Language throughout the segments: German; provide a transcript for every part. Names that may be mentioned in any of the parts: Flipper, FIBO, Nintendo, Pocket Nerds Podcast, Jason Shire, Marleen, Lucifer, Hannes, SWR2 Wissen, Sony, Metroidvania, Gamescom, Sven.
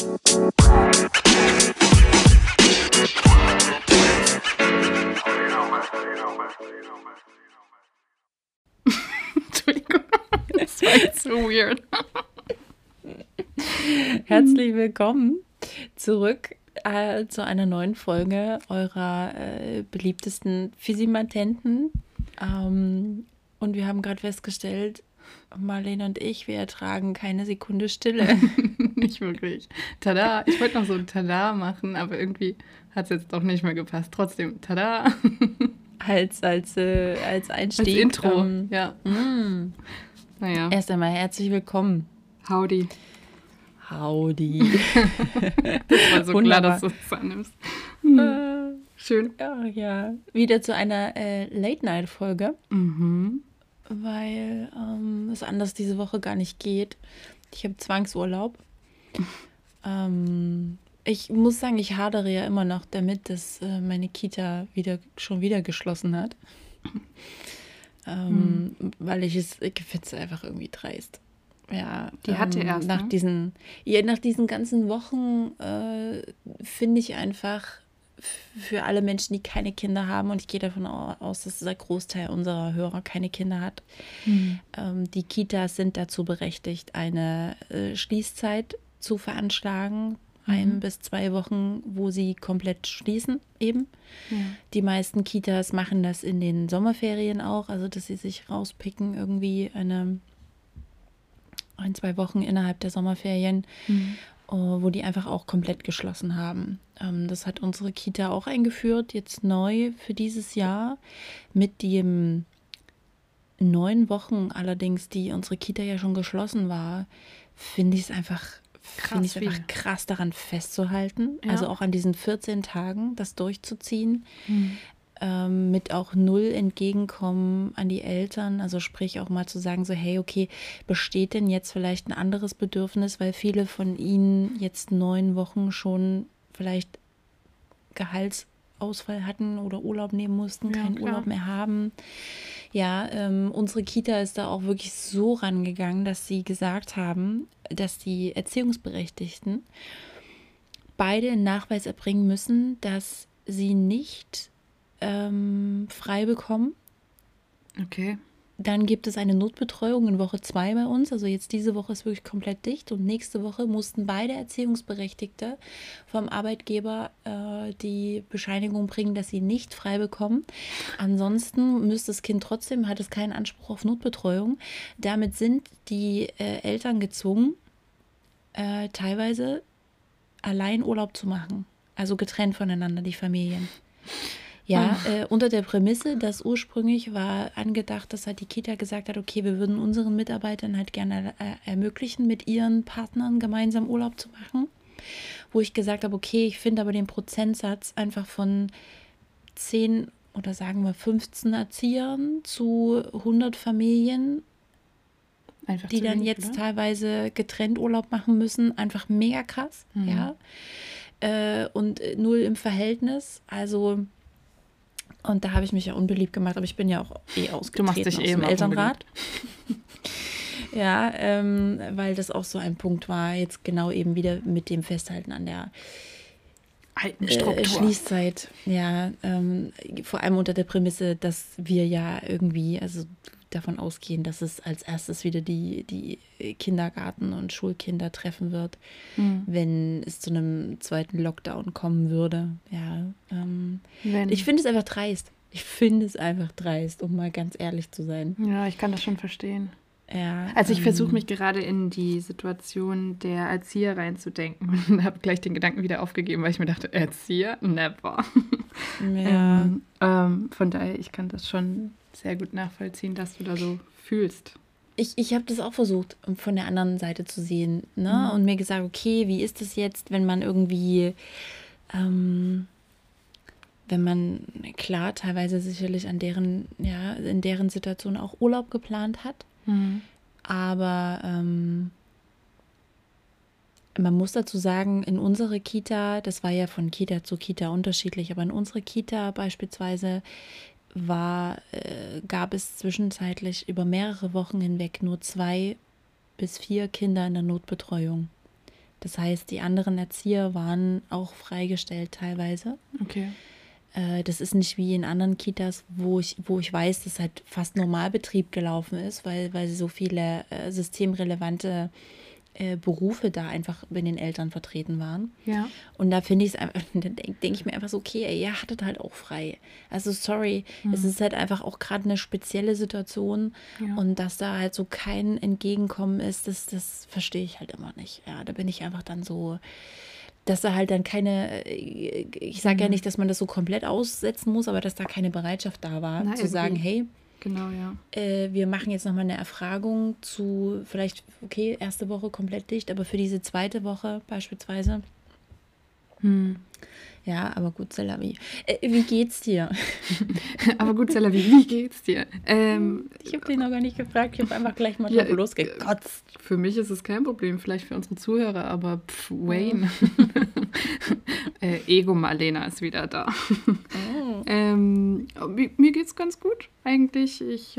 Entschuldigung, das war jetzt so weird. Herzlich willkommen zurück zu einer neuen Folge eurer beliebtesten Physimatenten. Und wir haben gerade festgestellt, Marleen und ich, wir ertragen keine Sekunde Stille. Nicht wirklich. Tada! Ich wollte noch so ein Tada machen, aber irgendwie hat es jetzt doch nicht mehr gepasst. Trotzdem, Tada! Als Einstieg. Als Intro, ja. Naja. Erst einmal herzlich willkommen. Howdy. Howdy. Das war so wunderbar. Klar, dass du es annimmst. Schön. Ja. Wieder zu einer Late-Night-Folge. Mhm. Weil es anders diese Woche gar nicht geht. Ich habe Zwangsurlaub. Ich muss sagen, ich hadere ja immer noch damit, dass meine Kita schon wieder geschlossen hat. Weil ich finde es einfach irgendwie dreist. Ja, die hatte erst. Nach diesen ganzen Wochen finde ich einfach für alle Menschen, die keine Kinder haben, und ich gehe davon aus, dass der Großteil unserer Hörer keine Kinder hat, die Kitas sind dazu berechtigt, eine Schließzeit zu veranschlagen, 1 bis 2 Wochen, wo sie komplett schließen eben. Ja. Die meisten Kitas machen das in den Sommerferien auch, also dass sie sich rauspicken, irgendwie 1-2 Wochen innerhalb der Sommerferien, wo die einfach auch komplett geschlossen haben. Das hat unsere Kita auch eingeführt, jetzt neu für dieses Jahr, mit dem 9 Wochen allerdings, die unsere Kita ja schon geschlossen war, finde ich es einfach krass daran festzuhalten, ja. Also auch an diesen 14 Tagen das durchzuziehen, mit auch 0 Entgegenkommen an die Eltern, also sprich auch mal zu sagen so, hey, okay, besteht denn jetzt vielleicht ein anderes Bedürfnis, weil viele von ihnen jetzt 9 Wochen schon vielleicht Gehaltsausfall hatten oder Urlaub nehmen mussten, ja, keinen klar. Urlaub mehr haben. Ja, unsere Kita ist da auch wirklich so rangegangen, dass sie gesagt haben, dass die Erziehungsberechtigten beide einen Nachweis erbringen müssen, dass sie nicht frei bekommen. Okay. Dann gibt es eine Notbetreuung in Woche 2 bei uns. Also jetzt diese Woche ist wirklich komplett dicht. Und nächste Woche mussten beide Erziehungsberechtigte vom Arbeitgeber die Bescheinigung bringen, dass sie nicht frei bekommen. Ansonsten müsste das Kind trotzdem, hat es keinen Anspruch auf Notbetreuung. Damit sind die Eltern gezwungen, teilweise allein Urlaub zu machen. Also getrennt voneinander, die Familien. Ja, unter der Prämisse, dass ursprünglich war angedacht, dass halt die Kita gesagt hat, okay, wir würden unseren Mitarbeitern halt gerne ermöglichen, mit ihren Partnern gemeinsam Urlaub zu machen. Wo ich gesagt habe, okay, ich finde aber den Prozentsatz einfach von 10 oder sagen wir 15 Erziehern zu 100 Familien, einfach die dann wenig, jetzt oder? Teilweise getrennt Urlaub machen müssen, einfach mega krass. Mhm. Ja, und 0 im Verhältnis, also... Und da habe ich mich ja unbeliebt gemacht, aber ich bin ja auch ausgetreten aus dem Elternrat. Ja, weil das auch so ein Punkt war, jetzt genau eben wieder mit dem Festhalten an der alten Struktur. Schließzeit. Ja, vor allem unter der Prämisse, dass wir ja irgendwie davon ausgehen, dass es als erstes wieder die Kindergarten- und Schulkinder treffen wird, wenn es zu einem zweiten Lockdown kommen würde. Ja, ich finde es einfach dreist. Um mal ganz ehrlich zu sein. Ja, ich kann das schon verstehen. Ja, also ich versuche mich gerade in die Situation der Erzieher reinzudenken und habe gleich den Gedanken wieder aufgegeben, weil ich mir dachte, Erzieher? Never. Ja. Von daher, ich kann das schon sehr gut nachvollziehen, dass du da so fühlst. Ich habe das auch versucht, von der anderen Seite zu sehen, ne? Und mir gesagt, okay, wie ist das jetzt, wenn man irgendwie... wenn man, klar, teilweise sicherlich in deren Situation auch Urlaub geplant hat. Mhm. Aber man muss dazu sagen, in unsere Kita, das war ja von Kita zu Kita unterschiedlich, aber in unserer Kita beispielsweise gab es zwischenzeitlich über mehrere Wochen hinweg nur 2 bis 4 Kinder in der Notbetreuung. Das heißt, die anderen Erzieher waren auch freigestellt teilweise. Okay. Das ist nicht wie in anderen Kitas, wo ich weiß, dass halt fast Normalbetrieb gelaufen ist, weil so viele systemrelevante Berufe da einfach bei den Eltern vertreten waren. Ja. Und da finde ich es einfach, denke ich mir einfach so, okay, ihr hattet halt auch frei. Also sorry, es ist halt einfach auch gerade eine spezielle Situation und dass da halt so kein Entgegenkommen ist, das verstehe ich halt immer nicht. Ja, da bin ich einfach dann so, dass da halt dann keine, ich sage ja nicht, dass man das so komplett aussetzen muss, aber dass da keine Bereitschaft da war, zu sagen, hey, genau, ja. Wir machen jetzt nochmal eine Erfragung zu, vielleicht, okay, erste Woche komplett dicht, aber für diese zweite Woche beispielsweise. Ja, aber gut, c'est la vie. Wie geht's dir? Aber gut, c'est la vie, wie geht's dir? Ich habe dich noch gar nicht gefragt, ich habe einfach gleich mal drauf losgekotzt. Für mich ist es kein Problem, vielleicht für unsere Zuhörer, aber Wayne. Ego Marlena ist wieder da. Mir geht's ganz gut eigentlich. Ich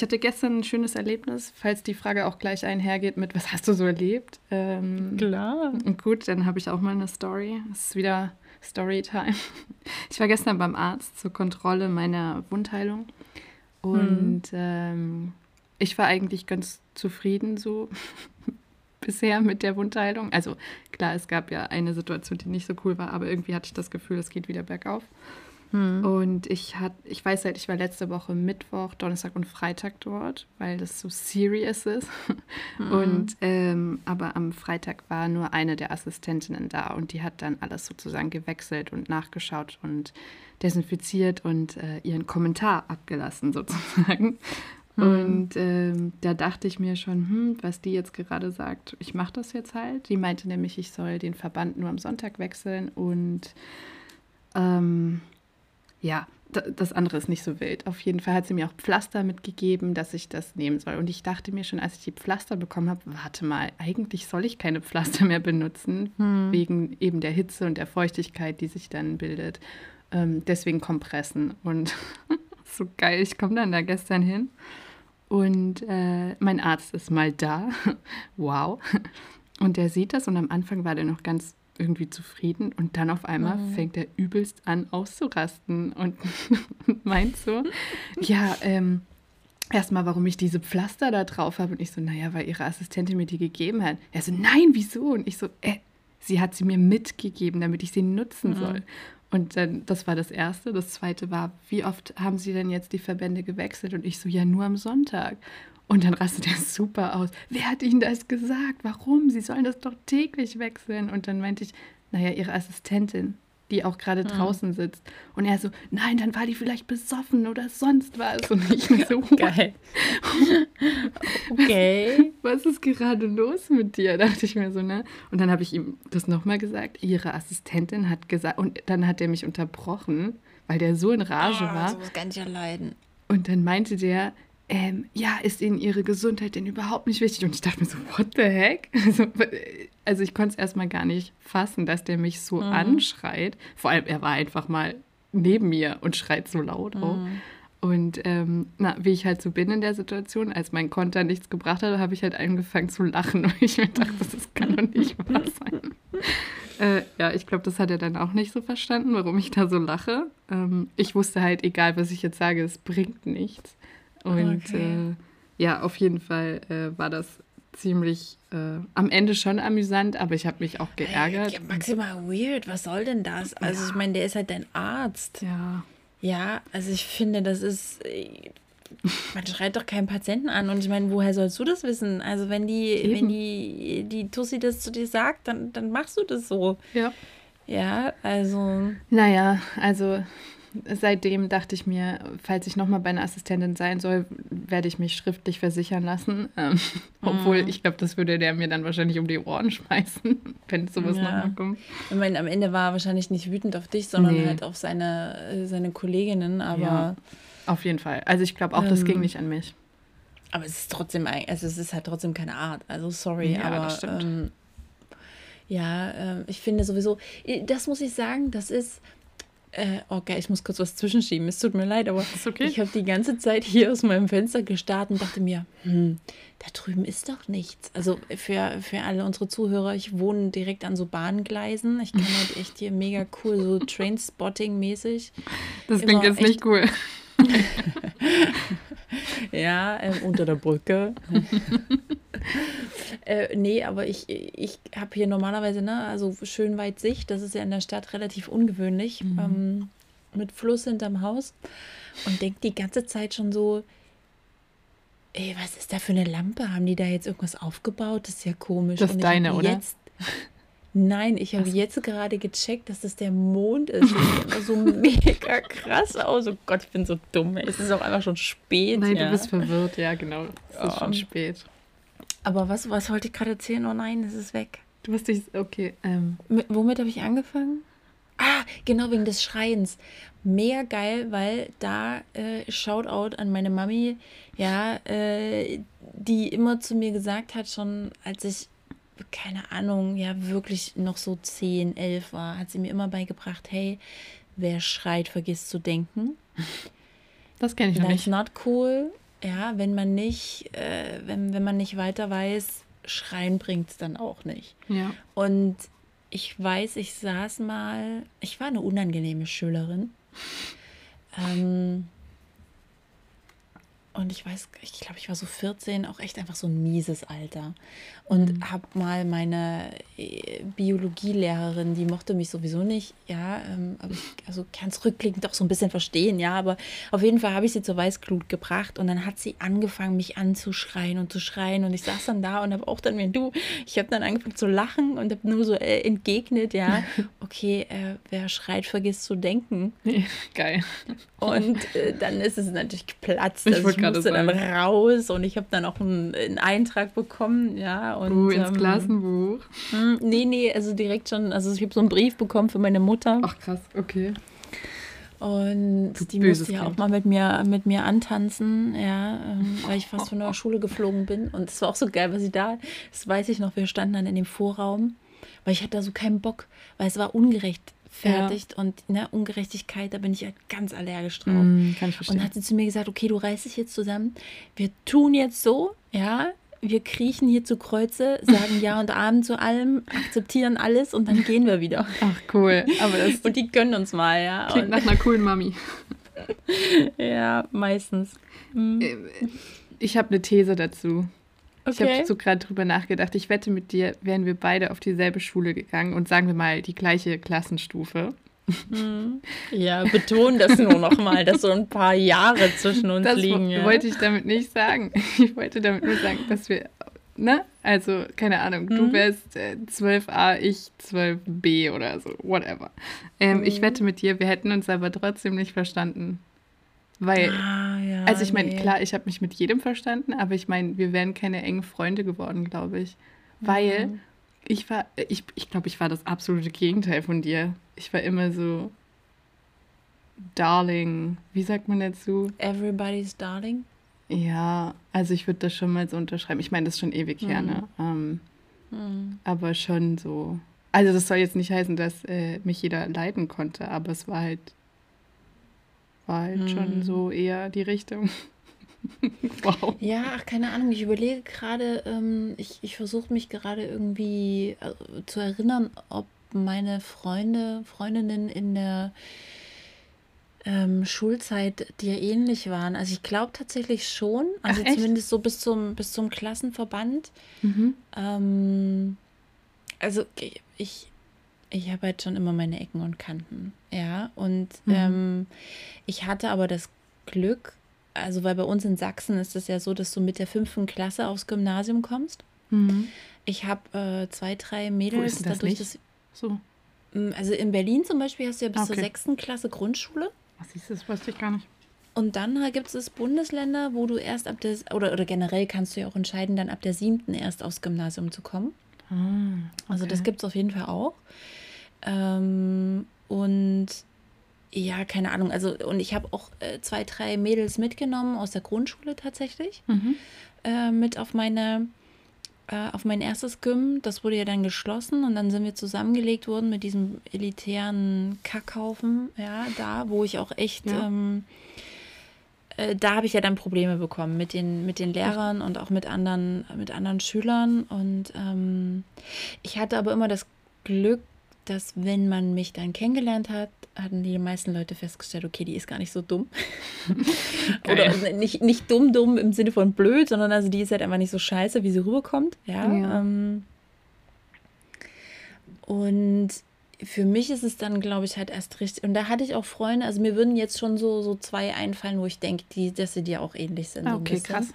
hatte gestern ein schönes Erlebnis, falls die Frage auch gleich einhergeht mit, was hast du so erlebt? Klar. Gut, dann habe ich auch mal eine Story. Es ist wieder Storytime. Ich war gestern beim Arzt zur Kontrolle meiner Wundheilung und ich war eigentlich ganz zufrieden so bisher mit der Wundheilung. Also klar, es gab ja eine Situation, die nicht so cool war, aber irgendwie hatte ich das Gefühl, es geht wieder bergauf. Und ich weiß halt, ich war letzte Woche Mittwoch, Donnerstag und Freitag dort, weil das so serious ist. Und aber am Freitag war nur eine der Assistentinnen da und die hat dann alles sozusagen gewechselt und nachgeschaut und desinfiziert und ihren Kommentar abgelassen sozusagen. Und da dachte ich mir schon, was die jetzt gerade sagt, ich mache das jetzt halt. Die meinte nämlich, ich soll den Verband nur am Sonntag wechseln und das andere ist nicht so wild. Auf jeden Fall hat sie mir auch Pflaster mitgegeben, dass ich das nehmen soll. Und ich dachte mir schon, als ich die Pflaster bekommen habe, warte mal, eigentlich soll ich keine Pflaster mehr benutzen, wegen eben der Hitze und der Feuchtigkeit, die sich dann bildet. Deswegen Kompressen. Und so geil, ich komme dann da gestern hin. Und mein Arzt ist mal da. Wow. Und der sieht das und am Anfang war der noch ganz irgendwie zufrieden und dann auf einmal fängt er übelst an auszurasten und meint so, erstmal, warum ich diese Pflaster da drauf habe und ich so, naja, weil ihre Assistentin mir die gegeben hat. Er so, nein, wieso? Und ich so, sie hat sie mir mitgegeben, damit ich sie nutzen soll. Und dann, das war das Erste. Das Zweite war, wie oft haben sie denn jetzt die Verbände gewechselt? Und ich so, ja, nur am Sonntag. Und dann rastet er super aus. Wer hat Ihnen das gesagt? Warum? Sie sollen das doch täglich wechseln. Und dann meinte ich, naja, Ihre Assistentin, die auch gerade draußen sitzt. Und er so, nein, dann war die vielleicht besoffen oder sonst was. Und ich so, geil. Okay. Was ist gerade los mit dir? Dachte ich mir so, ne? Und dann habe ich ihm das nochmal gesagt. Ihre Assistentin hat gesagt, und dann hat er mich unterbrochen, weil der so in Rage war. So kann ich ja leiden. Und dann meinte der, ist Ihnen Ihre Gesundheit denn überhaupt nicht wichtig? Und ich dachte mir so, what the heck? Also ich konnte es erstmal gar nicht fassen, dass der mich so anschreit. Vor allem, er war einfach mal neben mir und schreit so laut auch. Und wie ich halt so bin in der Situation, als mein Konter nichts gebracht hat, habe ich halt angefangen zu lachen. Und ich mir dachte, das kann doch nicht wahr sein. Ich glaube, das hat er dann auch nicht so verstanden, warum ich da so lache. Ich wusste halt, egal was ich jetzt sage, es bringt nichts. Und auf jeden Fall war das ziemlich am Ende schon amüsant, aber ich habe mich auch geärgert. Ja, maximal weird, was soll denn das? Also ich meine, der ist halt dein Arzt. Ja. Ja, also ich finde, das ist, man schreit doch keinen Patienten an. Und ich meine, woher sollst du das wissen? Also wenn die Tussi das zu dir sagt, dann machst du das so. Ja. Ja, also. Naja, also. Seitdem dachte ich mir, falls ich nochmal bei einer Assistentin sein soll, werde ich mich schriftlich versichern lassen. Obwohl, ich glaube, das würde der mir dann wahrscheinlich um die Ohren schmeißen, wenn sowas nochmal kommt. Ich meine, am Ende war er wahrscheinlich nicht wütend auf dich, sondern halt auf seine Kolleginnen. Aber ja, auf jeden Fall. Also ich glaube auch, das ging nicht an mich. Aber es ist trotzdem, es ist halt trotzdem keine Art. Also sorry, ja, aber das stimmt. Ich finde sowieso, das muss ich sagen, das ist Okay, ich muss kurz was zwischenschieben. Es tut mir leid, aber ist okay. Ich habe die ganze Zeit hier aus meinem Fenster gestarrt und dachte mir, da drüben ist doch nichts. Also für alle unsere Zuhörer, ich wohne direkt an so Bahngleisen. Ich kann halt echt hier mega cool, so Trainspotting-mäßig. Das klingt jetzt nicht cool. Ja, unter der Brücke. Nee, aber ich habe hier normalerweise, also schön weit Sicht, das ist ja in der Stadt relativ ungewöhnlich, mit Fluss hinterm Haus, und denke die ganze Zeit schon so, ey, was ist da für eine Lampe? Haben die da jetzt irgendwas aufgebaut? Das ist ja komisch. Das ist deine, oder? Nein, ich habe jetzt gerade gecheckt, dass das der Mond ist. Das sieht so mega krass aus. Oh Gott, ich bin so dumm. Es ist auch einfach schon spät. Nein, ja. Du bist verwirrt. Ja, genau. Es ist schon spät. Aber was wollte ich gerade erzählen? Oh nein, es ist weg. Du musst dich... Okay. Womit habe ich angefangen? Ah, genau, wegen des Schreins. Mega geil, weil da Shoutout an meine Mami, die immer zu mir gesagt hat, schon als ich, keine Ahnung, wirklich noch so 10, 11 war, hat sie mir immer beigebracht, hey, wer schreit, vergisst zu denken. Das kenne ich noch nicht. That's not cool. Ja, wenn man nicht weiter weiß, schreien bringt es dann auch nicht. Ja. Und ich weiß, ich war eine unangenehme Schülerin. Und ich glaube, ich war so 14, auch echt einfach so ein mieses Alter. Und habe mal meine Biologielehrerin, die mochte mich sowieso nicht, aber ich kann es rückblickend auch so ein bisschen verstehen, aber auf jeden Fall habe ich sie zur Weißglut gebracht, und dann hat sie angefangen, mich anzuschreien und zu schreien, und ich saß dann da und habe auch dann, ich habe dann angefangen zu lachen und habe nur so entgegnet, okay, wer schreit, vergisst zu denken. Geil. Und dann ist es natürlich geplatzt, ich musste dann raus, und ich habe dann auch einen Eintrag bekommen, und ins Klassenbuch? Nee, also direkt schon, also ich habe so einen Brief bekommen für meine Mutter. Ach krass, okay. Und die musste ja auch mal mit mir antanzen, weil ich fast von der Schule geflogen bin, und es war auch so geil, das weiß ich noch, wir standen dann in dem Vorraum, weil ich hatte da so keinen Bock, weil es war ungerecht. Und Ungerechtigkeit, da bin ich halt ganz allergisch drauf. Kann ich verstehen. Und hat sie zu mir gesagt, okay, du reißt dich jetzt zusammen, wir tun jetzt so, wir kriechen hier zu Kreuze, sagen Ja und Amen zu allem, akzeptieren alles, und dann gehen wir wieder. Ach cool. Aber das und die gönnen uns mal, Klingt nach einer coolen Mami. Ja, meistens. Ich habe eine These dazu. Okay. Ich habe so gerade drüber nachgedacht. Ich wette mit dir, wären wir beide auf dieselbe Schule gegangen und sagen wir mal die gleiche Klassenstufe. Ja, betone das nur nochmal, dass so ein paar Jahre zwischen uns liegen. Das wollte ich damit nicht sagen. Ich wollte damit nur sagen, dass wir, also keine Ahnung, du wärst 12a, ich 12b oder so, whatever. Ich wette mit dir, wir hätten uns aber trotzdem nicht verstanden. Weil, also ich meine, klar, ich habe mich mit jedem verstanden, aber ich meine, wir wären keine engen Freunde geworden, glaube ich. Weil ich glaube, ich war das absolute Gegenteil von dir. Ich war immer so Darling, wie sagt man dazu? Everybody's Darling? Ja, also ich würde das schon mal so unterschreiben. Ich meine, das ist schon ewig her, aber schon so. Also das soll jetzt nicht heißen, dass mich jeder leiden konnte, aber es war halt schon so eher die Richtung. Wow. Ja, keine Ahnung. Ich überlege gerade, ich versuche mich gerade irgendwie zu erinnern, ob meine Freundinnen in der Schulzeit dir ähnlich waren. Also ich glaube tatsächlich schon. Also ach, zumindest so bis zum Klassenverband. Also ich habe halt schon immer meine Ecken und Kanten, und ich hatte aber das Glück, also weil bei uns in Sachsen ist es ja so, dass du mit der 5. Klasse aufs Gymnasium kommst. Ich habe 2, 3 Mädels. Wo ist denn das dadurch, nicht? So. Also in Berlin zum Beispiel hast du ja bis zur 6. Klasse Grundschule. Was ist das? Weiß ich gar nicht. Und dann gibt es Bundesländer, wo du erst ab der, oder generell kannst du ja auch entscheiden, dann ab der 7. erst aufs Gymnasium zu kommen. Also das gibt es auf jeden Fall auch. Und ja, keine Ahnung, und ich habe auch 2, 3 Mädels mitgenommen aus der Grundschule tatsächlich, mit auf meine auf mein erstes Gym, das wurde ja dann geschlossen und dann sind wir zusammengelegt worden mit diesem elitären Kackhaufen, ja, da, wo ich auch echt, ja. Da habe ich ja dann Probleme bekommen mit den Lehrern und auch mit anderen Schülern und ich hatte aber immer das Glück, dass wenn man mich dann kennengelernt hat, hatten die meisten Leute festgestellt, okay, die ist gar nicht so dumm. Oder nicht dumm im Sinne von blöd, sondern also die ist halt einfach nicht so scheiße, wie sie rüberkommt. Ja, ja. Und für mich ist es dann, glaube ich, halt erst richtig. Und da hatte ich auch Freunde, also mir würden jetzt schon so zwei einfallen, wo ich denke, dass sie dir auch ähnlich sind. Ah, okay, so krass.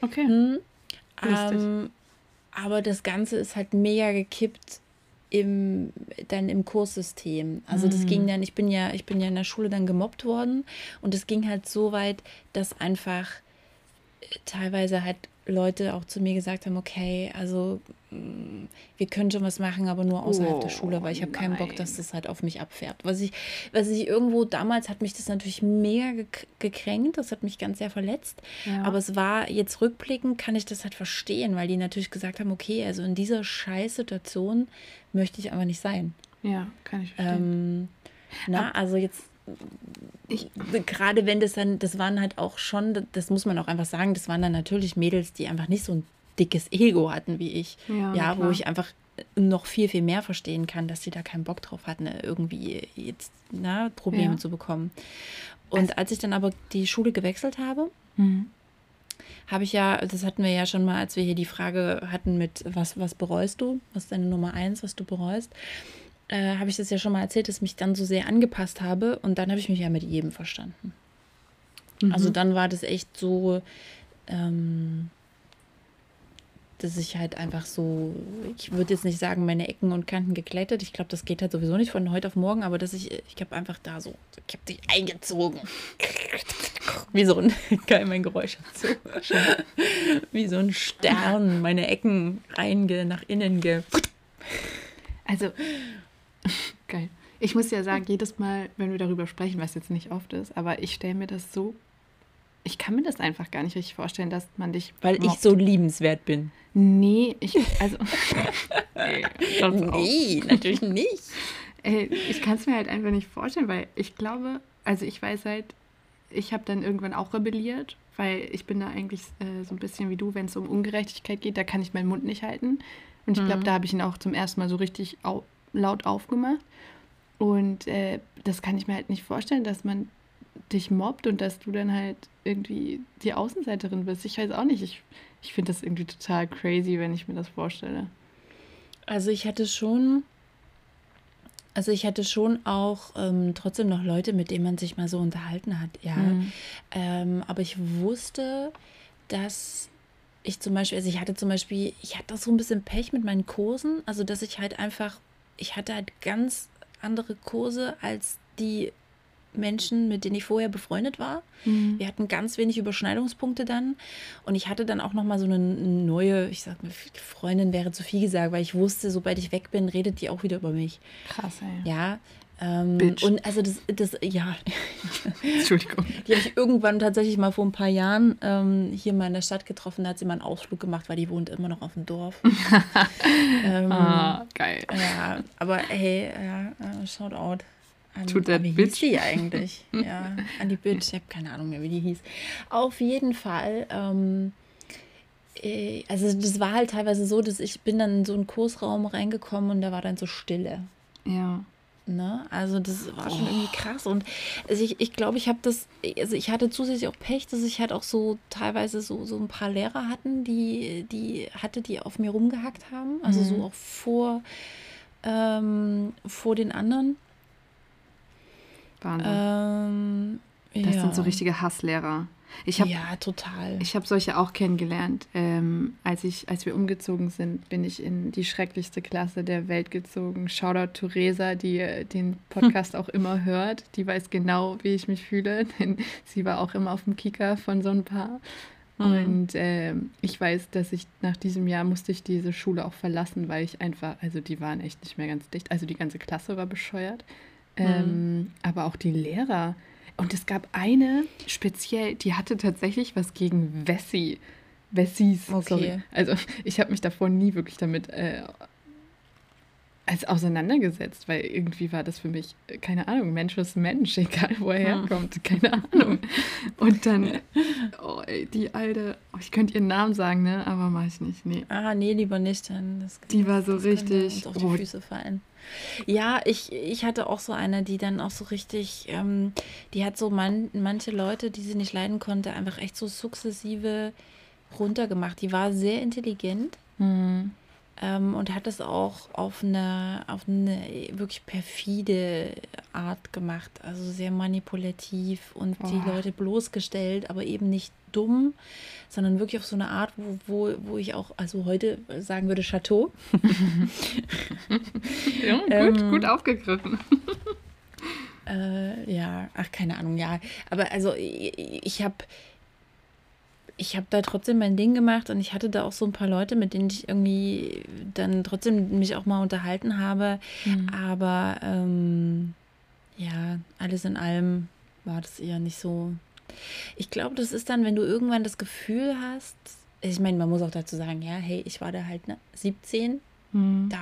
Okay. Aber das Ganze ist halt mega gekippt, dann im Kurssystem. Also das ging dann, ich bin ja in der Schule dann gemobbt worden und es ging halt so weit, dass einfach teilweise halt Leute auch zu mir gesagt haben, okay, also wir können schon was machen, aber nur außerhalb der Schule, weil ich habe keinen Bock, dass das halt auf mich abfärbt. Was ich irgendwo, damals hat mich das natürlich mega gekränkt, das hat mich ganz sehr verletzt, ja. Aber es war, jetzt rückblickend kann ich das halt verstehen, weil die natürlich gesagt haben, okay, also in dieser Scheißsituation möchte ich einfach nicht sein. Ja, kann ich verstehen. Also jetzt gerade wenn das waren halt auch schon, das muss man auch einfach sagen, das waren dann natürlich Mädels, die einfach nicht so ein dickes Ego hatten wie ich. Ja, wo ich einfach noch viel, viel mehr verstehen kann, dass sie da keinen Bock drauf hatten, irgendwie jetzt Probleme zu bekommen. Und als ich dann aber die Schule gewechselt habe, habe ich ja, das hatten wir ja schon mal, als wir hier die Frage hatten mit, was bereust du? Was ist deine Nummer 1, was du bereust? Habe ich das ja schon mal erzählt, dass ich mich dann so sehr angepasst habe und dann habe ich mich ja mit jedem verstanden. Mhm. Also dann war das echt so, dass ich halt einfach so, ich würde jetzt nicht sagen, meine Ecken und Kanten geklettert, ich glaube, das geht halt sowieso nicht von heute auf morgen, aber dass ich habe einfach da so, ich habe dich eingezogen. Wie so ein, geil, mein Geräusch dazu. Wie so ein Stern, meine Ecken nach innen Also, geil. Ich muss ja sagen, jedes Mal, wenn wir darüber sprechen, was jetzt nicht oft ist, aber ich stelle mir das so, ich kann mir das einfach gar nicht richtig vorstellen, dass man dich weil mobbt. Ich so liebenswert bin. Nee, nee, natürlich nicht. Ich kann es mir halt einfach nicht vorstellen, weil ich glaube, also ich weiß halt, ich habe dann irgendwann auch rebelliert, weil ich bin da eigentlich so ein bisschen wie du, wenn es um Ungerechtigkeit geht, da kann ich meinen Mund nicht halten. Und ich glaube, da habe ich ihn auch zum ersten Mal so richtig laut aufgemacht. Und das kann ich mir halt nicht vorstellen, dass man dich mobbt und dass du dann halt irgendwie die Außenseiterin bist. Ich weiß auch nicht. Ich finde das irgendwie total crazy, wenn ich mir das vorstelle. Also ich hatte schon auch trotzdem noch Leute, mit denen man sich mal so unterhalten hat, ja. Aber ich wusste, dass ich hatte so ein bisschen Pech mit meinen Kursen, also dass ich halt einfach, ich hatte halt ganz andere Kurse als die Menschen, mit denen ich vorher befreundet war. Mhm. Wir hatten ganz wenig Überschneidungspunkte dann und ich hatte dann auch nochmal so eine neue, ich sag mal, Freundin wäre zu viel gesagt, weil ich wusste, sobald ich weg bin, redet die auch wieder über mich. Krass, ey. Ja. Und also das Entschuldigung. Die habe ich irgendwann tatsächlich mal vor ein paar Jahren hier mal in der Stadt getroffen, da hat sie mal einen Ausflug gemacht, weil die wohnt immer noch auf dem Dorf. Geil. Ja, aber hey, shout out. Wie hieß die eigentlich? Ja, an die Bitch, ich habe keine Ahnung mehr, wie die hieß. Auf jeden Fall, also das war halt teilweise so, dass ich bin dann in so einen Kursraum reingekommen und da war dann so Stille. Ja. Ne? Also das war schon irgendwie krass und also ich glaube, ich hatte zusätzlich auch Pech, dass ich halt auch so teilweise so ein paar Lehrer hatten, die auf mir rumgehackt haben, also so auch vor den anderen. Wahnsinn. Das sind so richtige Hasslehrer. Total. Ich habe solche auch kennengelernt. Als wir umgezogen sind, bin ich in die schrecklichste Klasse der Welt gezogen. Shoutout Theresa, die den Podcast auch immer hört. Die weiß genau, wie ich mich fühle, denn sie war auch immer auf dem Kicker von so ein paar. Und ich weiß, dass ich nach diesem Jahr musste ich diese Schule auch verlassen, weil ich einfach, also die waren echt nicht mehr ganz dicht. Also die ganze Klasse war bescheuert. Aber auch die Lehrer. Und es gab eine speziell, die hatte tatsächlich was gegen Wessi. Wessis, okay. Sorry. Also ich habe mich davor nie wirklich damit als auseinandergesetzt, weil irgendwie war das für mich, keine Ahnung, Mensch ist Mensch, egal wo er herkommt, keine Ahnung. Und dann, oh ey, die alte, oh, ich könnte ihren Namen sagen, ne, aber mach ich nicht, nee. Ah, nee, lieber nicht, dann. Das kann, die war so richtig. Auf die Füße fallen. Ja, ich hatte auch so eine, die dann auch so richtig, die hat so manche Leute, die sie nicht leiden konnte, einfach echt so sukzessive runtergemacht. Die war sehr intelligent. Mhm. Und hat es auch auf eine wirklich perfide Art gemacht, also sehr manipulativ und die Leute bloßgestellt, aber eben nicht dumm, sondern wirklich auf so eine Art, wo ich auch, also heute sagen würde, Chateau. Ja, gut aufgegriffen. Ja, ach, keine Ahnung, ja. Aber also ich habe da trotzdem mein Ding gemacht und ich hatte da auch so ein paar Leute, mit denen ich irgendwie dann trotzdem mich auch mal unterhalten habe. Mhm. Aber ja, alles in allem war das eher nicht so. Ich glaube, das ist dann, wenn du irgendwann das Gefühl hast, ich meine, man muss auch dazu sagen, ja, hey, ich war da halt 17, da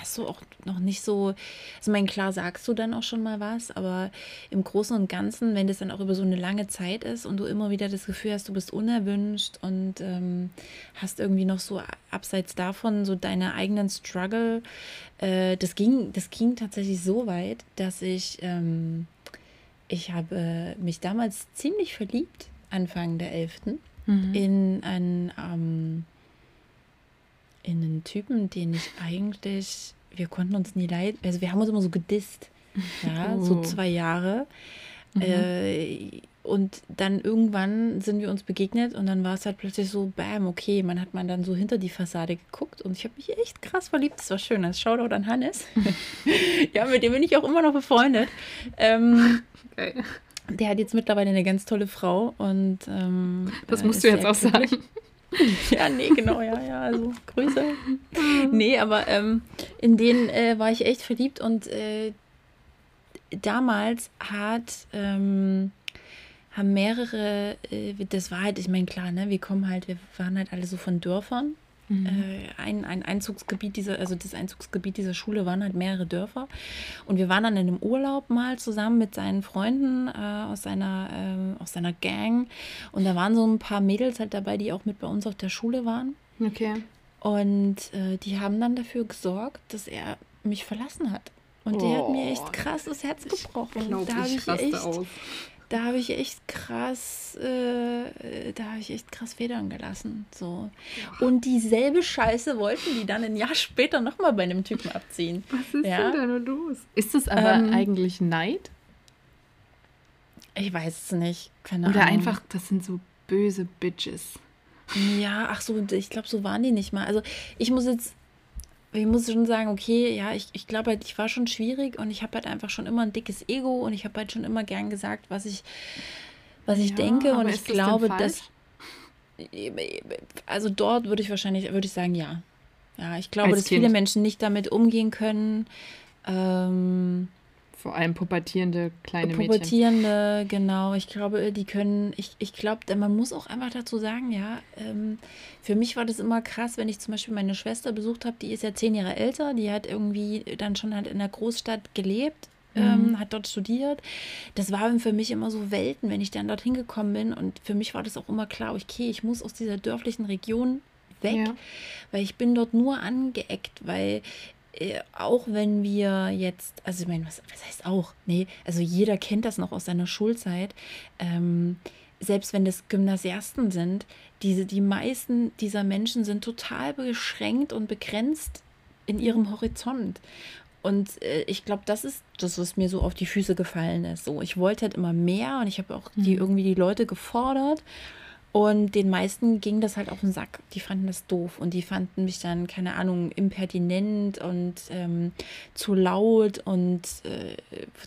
hast du auch noch nicht so, also mein, klar sagst du dann auch schon mal was, aber im Großen und Ganzen, wenn das dann auch über so eine lange Zeit ist und du immer wieder das Gefühl hast, du bist unerwünscht und hast irgendwie noch so abseits davon so deine eigenen Struggle, das ging tatsächlich so weit, dass ich habe mich damals ziemlich verliebt, Anfang der 11., in einen Typen, den ich eigentlich, wir konnten uns nie leiden, also wir haben uns immer so gedisst, ja, so 2 Jahre. Und dann irgendwann sind wir uns begegnet und dann war es halt plötzlich so, bam, okay, man hat dann so hinter die Fassade geguckt und ich habe mich echt krass verliebt, das war schön, das Shoutout an Hannes. Ja, mit dem bin ich auch immer noch befreundet. Okay. Der hat jetzt mittlerweile eine ganz tolle Frau und das musst du jetzt auch glücklich sagen. Ja, nee, genau, ja, also Grüße. Nee, aber in den war ich echt verliebt und damals haben mehrere, das war halt, ich meine, klar, ne, wir waren halt alle so von Dörfern. Ein Einzugsgebiet das Einzugsgebiet dieser Schule waren halt mehrere Dörfer und wir waren dann in einem Urlaub mal zusammen mit seinen Freunden aus seiner Gang und da waren so ein paar Mädels halt dabei, die auch mit bei uns auf der Schule waren. Okay. Und die haben dann dafür gesorgt, dass er mich verlassen hat und der hat mir echt krass das Herz gebrochen. Ich glaub, Da habe ich echt krass Federn gelassen. So. Ja. Und dieselbe Scheiße wollten die dann ein Jahr später nochmal bei einem Typen abziehen. Was ist denn da los? Ist das aber eigentlich Neid? Ich weiß es nicht. Keine Ahnung. Oder einfach, das sind so böse Bitches. Ja, ach so, ich glaube, so waren die nicht mal. Also ich muss schon sagen, okay, ja, ich glaube halt, ich war schon schwierig und ich habe halt einfach schon immer ein dickes Ego und ich habe halt schon immer gern gesagt, was ich denke und ich glaube, also dort würde ich sagen, ja. Ja, ich glaube, dass viele Menschen nicht damit umgehen können. Vor allem pubertierende kleine Mädchen. Pubertierende, genau. Ich glaube, die können, ich glaube, man muss auch einfach dazu sagen, ja, für mich war das immer krass, wenn ich zum Beispiel meine Schwester besucht habe, die ist ja 10 Jahre älter, die hat irgendwie dann schon halt in der Großstadt gelebt, hat dort studiert. Das waren für mich immer so Welten, wenn ich dann dorthin gekommen bin und für mich war das auch immer klar, okay, ich muss aus dieser dörflichen Region weg, weil ich bin dort nur angeeckt, weil auch wenn wir jetzt, also ich meine, was heißt auch? Nee, also jeder kennt das noch aus seiner Schulzeit. Selbst wenn das Gymnasiasten sind, die meisten dieser Menschen sind total beschränkt und begrenzt in ihrem Horizont. Und ich glaube, das ist das, was mir so auf die Füße gefallen ist. So, ich wollte halt immer mehr und ich habe auch die Leute gefordert. Und den meisten ging das halt auf den Sack. Die fanden das doof und die fanden mich dann, keine Ahnung, impertinent und zu laut und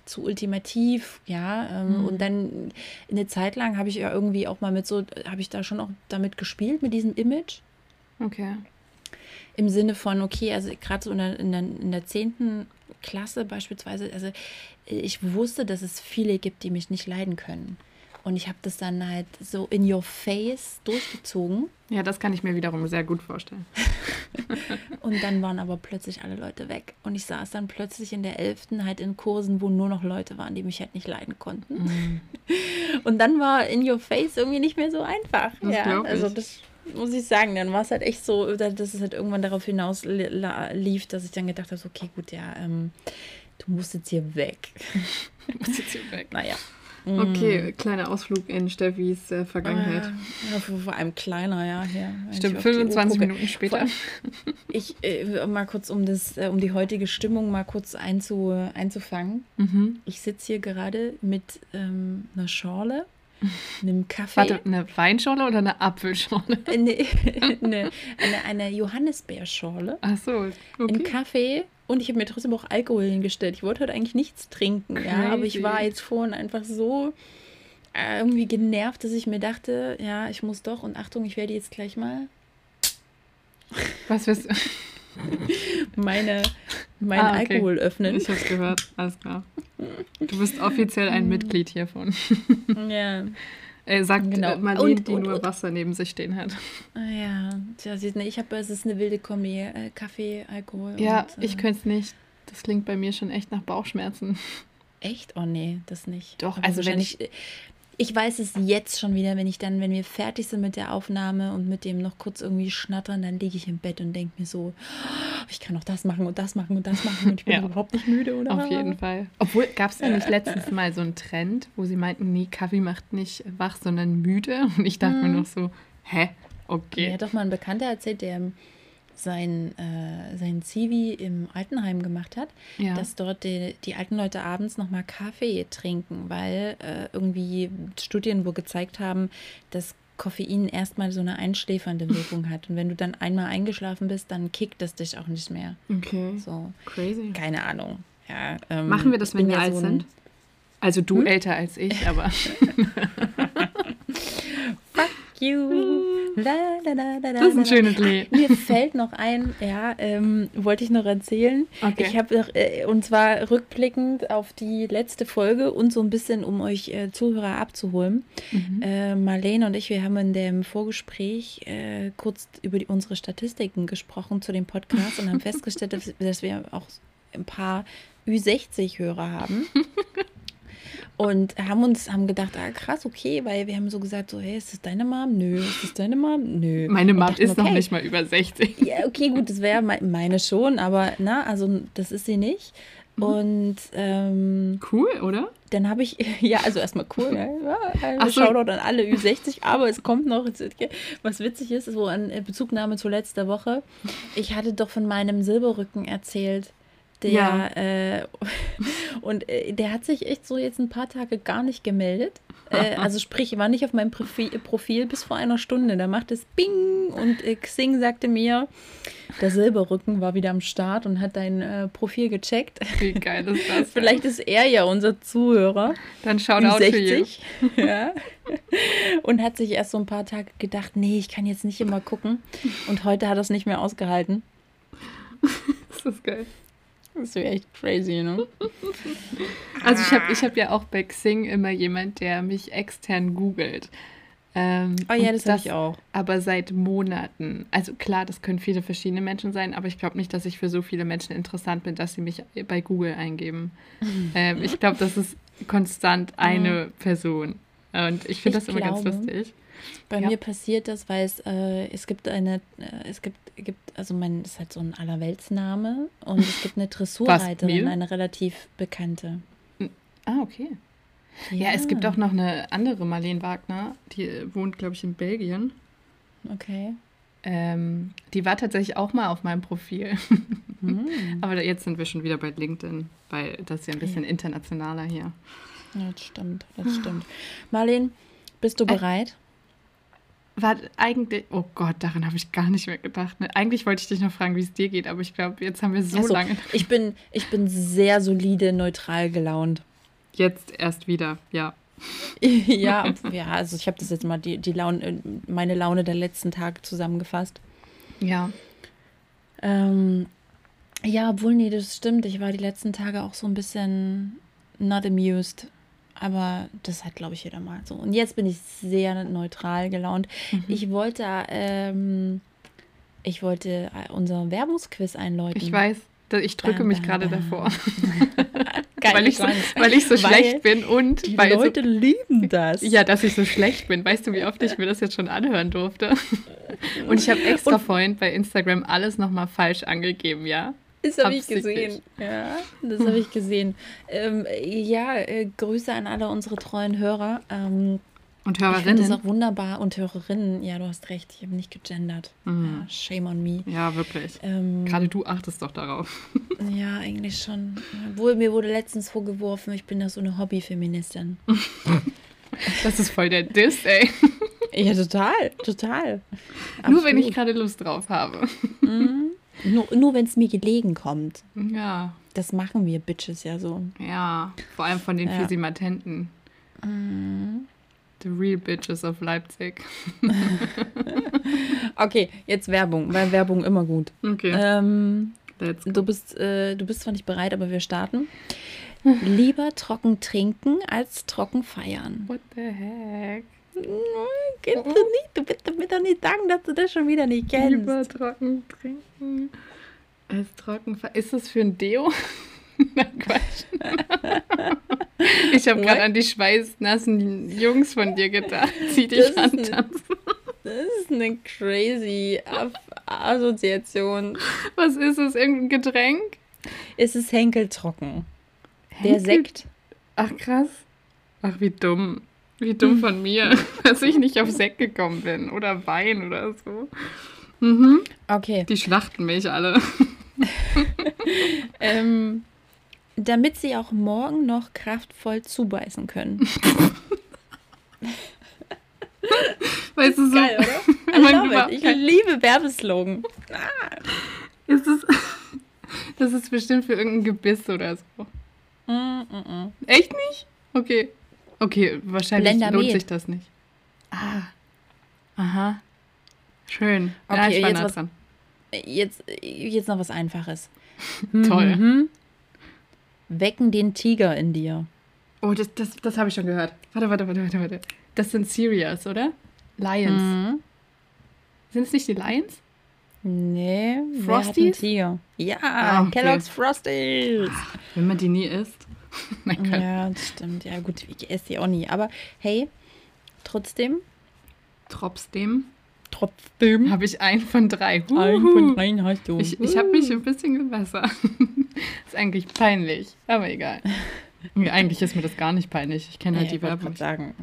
zu ultimativ, ja. Und dann eine Zeit lang habe ich ja irgendwie auch mal habe ich da schon auch damit gespielt, mit diesem Image. Okay. Im Sinne von, okay, also gerade so in der 10. Klasse beispielsweise, also ich wusste, dass es viele gibt, die mich nicht leiden können. Und ich habe das dann halt so in your face durchgezogen. Ja, das kann ich mir wiederum sehr gut vorstellen. Und dann waren aber plötzlich alle Leute weg. Und ich saß dann plötzlich in der 11. halt in Kursen, wo nur noch Leute waren, die mich halt nicht leiden konnten. Mhm. Und dann war in your face irgendwie nicht mehr so einfach. Das ja, also das muss ich sagen, dann war es halt echt so, dass es halt irgendwann darauf hinaus lief, dass ich dann gedacht habe, okay, gut, ja, du musst jetzt hier weg. Du musst jetzt hier weg. Naja. Okay, kleiner Ausflug in Steffis Vergangenheit. Ja, vor allem kleiner, ja. Stimmt, 25 Minuten später. Allem, ich mal kurz, um die heutige Stimmung mal kurz einzufangen. Mhm. Ich sitze hier gerade mit einer Schorle, einem Kaffee. Warte, eine Weinschorle oder eine Apfelschorle? Eine Johannisbeerschorle. Ach so, okay. Ein Kaffee. Und ich habe mir trotzdem auch Alkohol hingestellt. Ich wollte heute eigentlich nichts trinken, ja, aber ich war jetzt vorhin einfach so irgendwie genervt, dass ich mir dachte, ja, ich muss doch. Und Achtung, ich werde jetzt gleich mal... Was wirst du? Mein Alkohol öffnen. Ich habe es gehört, alles klar. Du bist offiziell ein Mitglied hiervon. Ja. Sagt genau. Marleen, die nur Wasser neben sich stehen hat. Ja, tja, es ist eine wilde Kombi, Kaffee, Alkohol. Ja, und, ich könnte es nicht. Das klingt bei mir schon echt nach Bauchschmerzen. Echt? Oh nee, das nicht. Doch, aber also wenn ich weiß es jetzt schon wieder, wenn wir fertig sind mit der Aufnahme und mit dem noch kurz irgendwie schnattern, dann liege ich im Bett und denke mir so, oh, ich kann noch das machen und das machen und das machen und ich bin überhaupt nicht müde, oder? Auf jeden Fall. Obwohl, gab es ja nicht letztens mal so einen Trend, wo sie meinten, nee, Kaffee macht nicht wach, sondern müde. Und ich dachte mir noch so, hä? Okay. Mir hat doch mal ein Bekannter erzählt, der sein Zivi im Altenheim gemacht hat, dass dort die alten Leute abends nochmal Kaffee trinken, weil irgendwie Studien wo gezeigt haben, dass Koffein erstmal so eine einschläfernde Wirkung hat. Und wenn du dann einmal eingeschlafen bist, dann kickt das dich auch nicht mehr. Okay, so. Crazy. Keine Ahnung. Ja, machen wir das, wenn wir alt sind? Also du älter als ich, aber... Fuck you! Da, da, da, da, das ist ein schönes Lied. Mir fällt noch ein, wollte ich noch erzählen. Okay. Ich habe und zwar rückblickend auf die letzte Folge und so ein bisschen, um euch Zuhörer abzuholen. Mhm. Marleen und ich, wir haben in dem Vorgespräch kurz über unsere Statistiken gesprochen zu dem Podcast und haben festgestellt, dass wir auch ein paar Ü60-Hörer haben. Und haben gedacht, ah krass, okay, weil wir haben so gesagt, so, hey, ist das deine Mom? Nö, ist das deine Mom? Nö. Meine Mom ist noch nicht mal über 60. Ja, okay, gut, das wäre meine schon, aber also das ist sie nicht. Und cool, oder? Dann habe ich, also erstmal cool, Shoutout an alle Ü60, aber es kommt noch, was witzig ist, so an Bezugnahme zu letzter Woche. Ich hatte doch von meinem Silberrücken erzählt. Der hat sich echt so jetzt ein paar Tage gar nicht gemeldet. Also sprich, war nicht auf meinem Profil bis vor einer Stunde. Da macht es Bing und Xing sagte mir, der Silberrücken war wieder am Start und hat dein Profil gecheckt. Wie geil ist das? Vielleicht ist er ja unser Zuhörer. Dann Shoutout für dich. Ja. Und hat sich erst so ein paar Tage gedacht, nee, ich kann jetzt nicht immer gucken. Und heute hat er es nicht mehr ausgehalten. Das ist geil. Das wäre echt crazy, ne? Also ich hab ja auch bei Xing immer jemand, der mich extern googelt. Oh ja, das habe ich auch. Aber seit Monaten. Also klar, das können viele verschiedene Menschen sein, aber ich glaube nicht, dass ich für so viele Menschen interessant bin, dass sie mich bei Google eingeben. Ich glaube, das ist konstant eine Person. Und ich finde das immer ganz lustig. Bei mir passiert das, weil es ist halt so ein Allerweltsname und es gibt eine Dressurreiterin, eine relativ bekannte. Ah, okay. Ja, es gibt auch noch eine andere Marleen Wagner, die wohnt, glaube ich, in Belgien. Okay. Die war tatsächlich auch mal auf meinem Profil. Aber jetzt sind wir schon wieder bei LinkedIn, weil das ist ja ein bisschen internationaler hier. Ja, das stimmt. Marleen, bist du bereit? Eigentlich, oh Gott, daran habe ich gar nicht mehr gedacht. Ne? Eigentlich wollte ich dich noch fragen, wie es dir geht, aber ich glaube, jetzt haben wir lange. Ich bin sehr solide, neutral gelaunt. Jetzt erst wieder, ja. ja, also ich habe das jetzt mal meine Laune der letzten Tage zusammengefasst. Ja. Ja, obwohl, nee, das stimmt. Ich war die letzten Tage auch so ein bisschen not amused. Aber das hat, glaube ich, jeder mal so. Und jetzt bin ich sehr neutral gelaunt. Mhm. Ich wollte unser Werbungsquiz einläuten. Ich weiß, ich drücke mich gerade davor. weil ich so schlecht bin. Die Leute lieben das. Ja, dass ich so schlecht bin. Weißt du, wie oft ich mir das jetzt schon anhören durfte? Und ich habe extra vorhin bei Instagram alles nochmal falsch angegeben, ja? Das habe ich gesehen. Ja, das habe ich gesehen. Grüße an alle unsere treuen Hörer. Und Hörerinnen. Das ist auch wunderbar. Und Hörerinnen, ja, du hast recht. Ich habe nicht gegendert. Mhm. Ja, shame on me. Ja, wirklich. Gerade du achtest doch darauf. Ja, eigentlich schon. Obwohl, mir wurde letztens vorgeworfen, ich bin da so eine Hobbyfeministin. Das ist voll der Diss, ey. Ja, total. Absolut. Nur wenn ich gerade Lust drauf habe. Mhm. Nur wenn es mir gelegen kommt. Ja. Das machen wir Bitches ja so. Ja, vor allem von den Physimatenten. Mhm. The real bitches of Leipzig. Okay, jetzt Werbung, weil Werbung immer gut. Okay. Let's go. Du bist zwar nicht bereit, aber wir starten. Lieber trocken trinken als trocken feiern. What the heck? Du mir doch nicht sagen, dass du das schon wieder nicht kennst. Lieber trocken trinken als trocken feiern. Ist das für ein Deo? Nein, Quatsch. Ich habe gerade an die schweißnassen Jungs von dir gedacht, die dich antanzen. Das ist eine crazy Assoziation. Was ist es? Irgendein Getränk? Es ist Henkel trocken. Henkel? Der Sekt. Ach krass. Ach, wie dumm. Wie dumm von mir, dass ich nicht auf Sekt gekommen bin oder Wein oder so. Mhm. Okay. Die schlachten mich alle. Damit sie auch morgen noch kraftvoll zubeißen können. Weißt du so? Geil, oder? Ich liebe Werbeslogan. Ist es, das ist bestimmt für irgendein Gebiss oder so. Echt nicht? Okay, wahrscheinlich lohnt sich das nicht. Ah. Aha. Schön. Okay, ja, ich war nah dran. Jetzt noch was Einfaches. Toll. Mhm. Wecken den Tiger in dir. Oh, das habe ich schon gehört. Warte. Das sind Serials, oder? Lions. Mhm. Sind es nicht die Lions? Nee. Frosties? Tiger. Ja, ah, okay. Kellogg's Frosties. Ach, wenn man die nie isst. Mein Gott. Ja, das stimmt. Ja gut, ich esse die auch nie. Aber hey, trotzdem. Trotzdem habe ich 1 von 3. Uhuhu. 1 von 3 hast du. Ich habe mich ein bisschen gebessert. Ist eigentlich peinlich, aber egal. Eigentlich ist mir das gar nicht peinlich. Ich kenne halt die Werbung.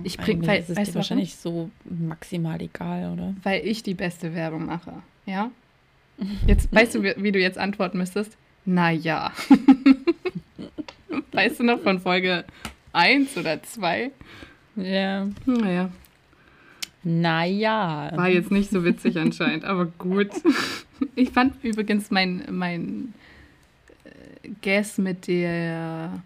Ich bringe, weißt du, wahrscheinlich so maximal egal, oder? Weil ich die beste Werbung mache, ja? Jetzt weißt du, wie du jetzt antworten müsstest? Naja. Weißt du noch von Folge 1 oder 2? Ja. Naja. Naja. War jetzt nicht so witzig anscheinend, aber gut. Ich fand übrigens mein Guess mit dem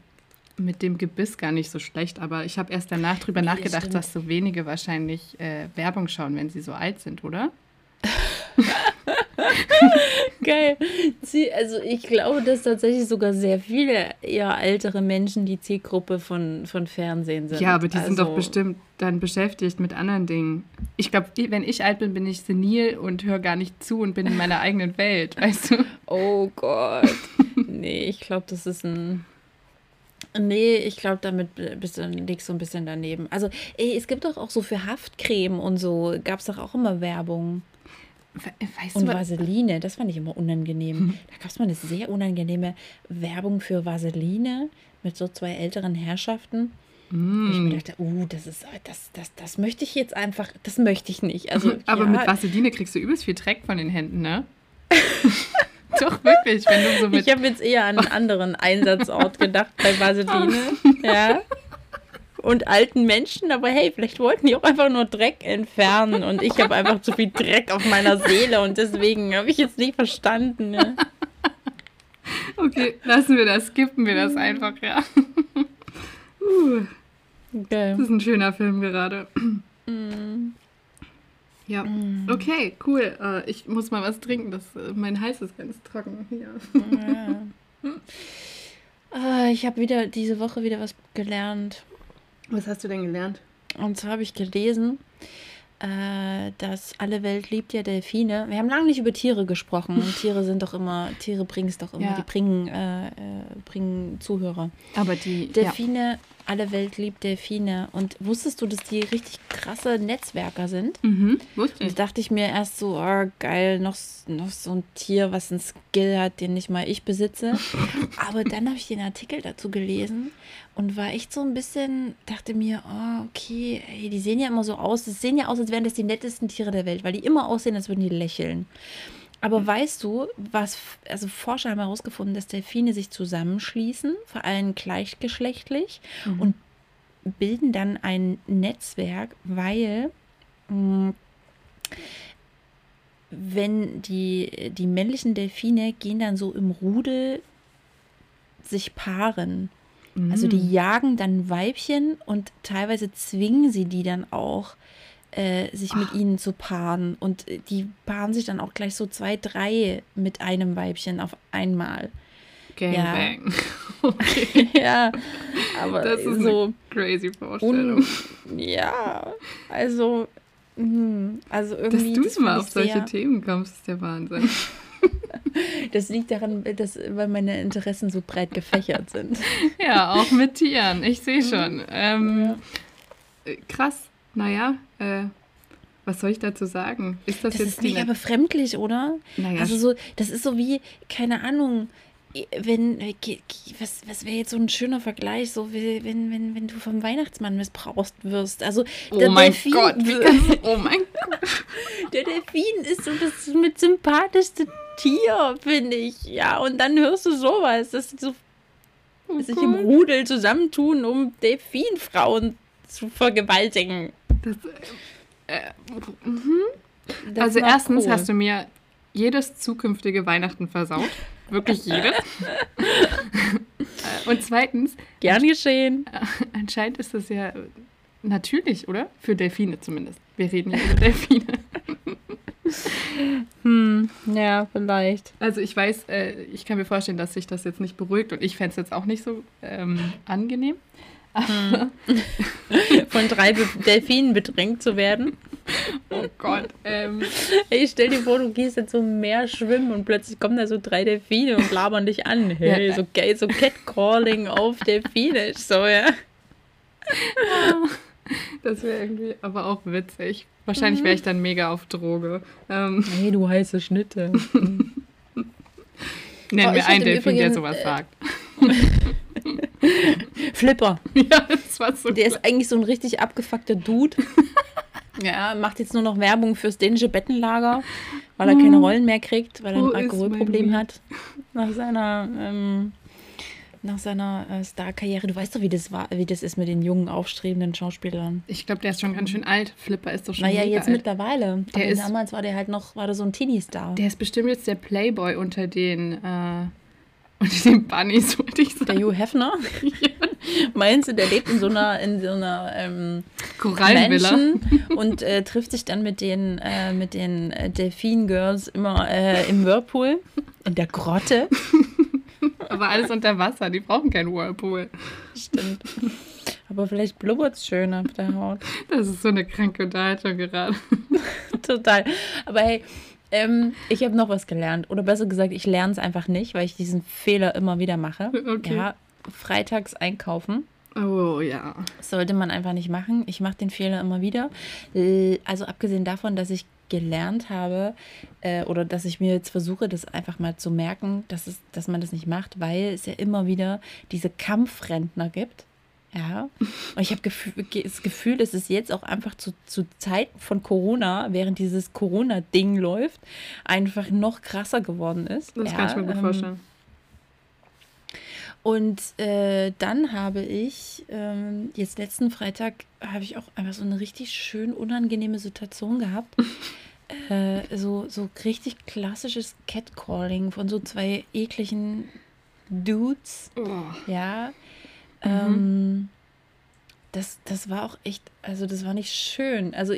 Gebiss gar nicht so schlecht, aber ich habe erst danach drüber nachgedacht, stimmt, dass so wenige wahrscheinlich Werbung schauen, wenn sie so alt sind, oder? Geil. Also ich glaube, dass tatsächlich sogar sehr viele eher ältere Menschen die Zielgruppe von Fernsehen sind. Ja, aber die sind doch bestimmt dann beschäftigt mit anderen Dingen. Ich glaube, wenn ich alt bin, bin ich senil und höre gar nicht zu und bin in meiner eigenen Welt, weißt du? Oh Gott. Nee, ich glaube, das ist ein... Nee, ich glaube, damit liegst du ein bisschen daneben. Also es gibt doch auch so für Haftcreme und so, gab es doch auch immer Werbung. Weißt und du, Vaseline, das fand ich immer unangenehm. Da gab es mal eine sehr unangenehme Werbung für Vaseline mit so 2 älteren Herrschaften. Und ich mir dachte, das ist, das möchte ich jetzt einfach, das möchte ich nicht. Also, aber ja, mit Vaseline kriegst du übelst viel Dreck von den Händen, ne? Doch, wirklich. Wenn du so mit... Ich habe jetzt eher an einen anderen Einsatzort gedacht bei Vaseline. Ja. Und alten Menschen, aber hey, vielleicht wollten die auch einfach nur Dreck entfernen und ich habe einfach zu viel Dreck auf meiner Seele und deswegen habe ich jetzt nicht verstanden. Ne? Okay, skippen wir das einfach, ja. Okay. Das ist ein schöner Film gerade. Ja, okay, cool. Ich muss mal was trinken, mein Hals ist ganz trocken. Ja. Ich habe diese Woche wieder was gelernt. Was hast du denn gelernt? Und zwar habe ich gelesen, dass alle Welt liebt ja Delfine. Wir haben lange nicht über Tiere gesprochen. Und Tiere sind doch immer, Tiere bringen es doch immer. Ja. Die bringen Zuhörer. Aber die Delfine, ja. Alle Welt liebt Delfine. Und wusstest du, dass die richtig krasse Netzwerker sind? Mhm, wusste ich. Und da dachte ich mir erst so, oh geil, noch so ein Tier, was einen Skill hat, den nicht mal ich besitze. Aber dann habe ich den Artikel dazu gelesen und war echt so ein bisschen, dachte mir, oh okay, ey, die sehen ja immer so aus, es sehen ja aus, als wären das die nettesten Tiere der Welt, weil die immer aussehen, als würden die lächeln. Aber weißt du, also Forscher haben herausgefunden, dass Delfine sich zusammenschließen, vor allem gleichgeschlechtlich, und bilden dann ein Netzwerk, weil wenn die männlichen Delfine gehen dann so im Rudel sich paaren. Also die jagen dann Weibchen und teilweise zwingen sie die dann auch, sich mit ihnen zu paaren. Und die paaren sich dann auch gleich so 2, 3 mit einem Weibchen auf einmal. Gangbang. Ja. Okay. Ja, aber das ist so eine crazy Vorstellung. Ja, also irgendwie... Dass du mal auf solche Themen kommst, ist der Wahnsinn. Das liegt daran, weil meine Interessen so breit gefächert sind. Ja, auch mit Tieren. Ich sehe schon. Krass. Naja, was soll ich dazu sagen? Ist das jetzt ist nicht aber befremdlich, oder? Naja. Also so, das ist so wie, keine Ahnung, wenn, was wäre jetzt so ein schöner Vergleich, so wie, wenn du vom Weihnachtsmann missbraucht wirst. Also der Delfin, Gott, oh mein Gott. Der Delfin ist so das mit sympathischste Tier, finde ich. Ja, und dann hörst du sowas, dass sie so sich im Rudel zusammentun, um Delfinfrauen zu vergewaltigen. Das, das also erstens cool. Hast du mir jedes zukünftige Weihnachten versaut. Wirklich jedes. Und zweitens... Gern geschehen. Anscheinend ist das ja natürlich, oder? Für Delfine zumindest. Wir reden ja über Delfine. Ja, vielleicht. Also ich weiß, ich kann mir vorstellen, dass sich das jetzt nicht beruhigt und ich fände es jetzt auch nicht so angenehm. Von 3 Delfinen bedrängt zu werden. Oh Gott. Hey, stell dir vor, du gehst jetzt so im Meer schwimmen und plötzlich kommen da so 3 Delfine und labern dich an. Hey, ja. So Catcalling auf Delfinisch, so, ja. Das wäre irgendwie aber auch witzig. Wahrscheinlich wäre ich dann mega auf Droge. Hey, du heiße Schnitte. Nenn mir einen Delfin, der sowas sagt. Flipper. Ja, das war so der ist eigentlich so ein richtig abgefuckter Dude. Ja, macht jetzt nur noch Werbung fürs dänische Bettenlager, weil er keine Rollen mehr kriegt, weil er ein Alkoholproblem hat. Nach seiner Star-Karriere. Du weißt doch, wie das ist mit den jungen, aufstrebenden Schauspielern. Ich glaube, der ist schon ganz schön alt. Flipper ist doch schon mega jetzt alt. Mittlerweile. Der ist, damals war der halt noch, war der so ein Teenie-Star. Der ist bestimmt jetzt der Playboy unter den... Und den Bunnies, wollte ich sagen. Der Hugh Hefner? Ja. Meinst du, der lebt in so einer Korallenvilla und trifft sich dann mit den Delfin-Girls immer im Whirlpool, in der Grotte. Aber alles unter Wasser, die brauchen keinen Whirlpool. Stimmt. Aber vielleicht blubbert es schön auf der Haut. Das ist so eine kranke Unterhaltung gerade. Total. Aber hey, ich habe noch was gelernt. Oder besser gesagt, ich lerne es einfach nicht, weil ich diesen Fehler immer wieder mache. Okay. Ja, freitags einkaufen. Oh ja. Sollte man einfach nicht machen. Ich mache den Fehler immer wieder. Also abgesehen davon, dass ich gelernt habe oder dass ich mir jetzt versuche, das einfach mal zu merken, dass man das nicht macht, weil es ja immer wieder diese Kampfrentner gibt. Ja, und ich habe das Gefühl, dass es jetzt auch einfach zu Zeiten von Corona, während dieses Corona-Ding läuft, einfach noch krasser geworden ist. Das kann ich mir gut vorstellen. Und dann habe ich, jetzt letzten Freitag, habe ich auch einfach so eine richtig schön unangenehme Situation gehabt. So richtig klassisches Catcalling von so 2 ekligen Dudes. Oh. Ja. Das war auch echt, also das war nicht schön. Also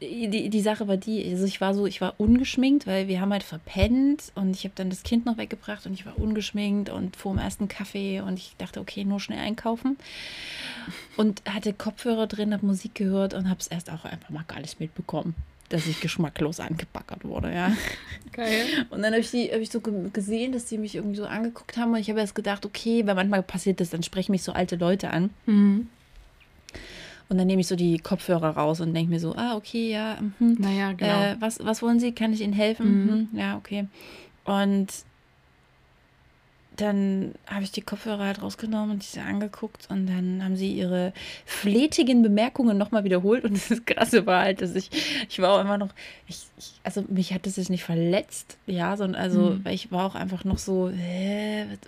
die Sache war die, also ich war ungeschminkt, weil wir haben halt verpennt und ich habe dann das Kind noch weggebracht und ich war ungeschminkt und vor dem ersten Kaffee und ich dachte, okay, nur schnell einkaufen und hatte Kopfhörer drin, habe Musik gehört und habe es erst auch einfach mal gar nicht mitbekommen, dass ich geschmacklos angebackert wurde, ja. Geil. Und dann habe ich so gesehen, dass die mich irgendwie so angeguckt haben und ich habe erst gedacht, okay, weil manchmal passiert das, dann sprechen mich so alte Leute an. Mhm. Und dann nehme ich so die Kopfhörer raus und denke mir so, ah, okay, ja, naja, genau. Was wollen Sie? Kann ich Ihnen helfen? Mhm. Ja, okay. Und dann habe ich die Kopfhörer halt rausgenommen und diese angeguckt und dann haben sie ihre flätigen Bemerkungen nochmal wiederholt und das Krasse war halt, dass ich war auch immer noch, also mich hat das jetzt nicht verletzt, ja, sondern also, weil ich war auch einfach noch so,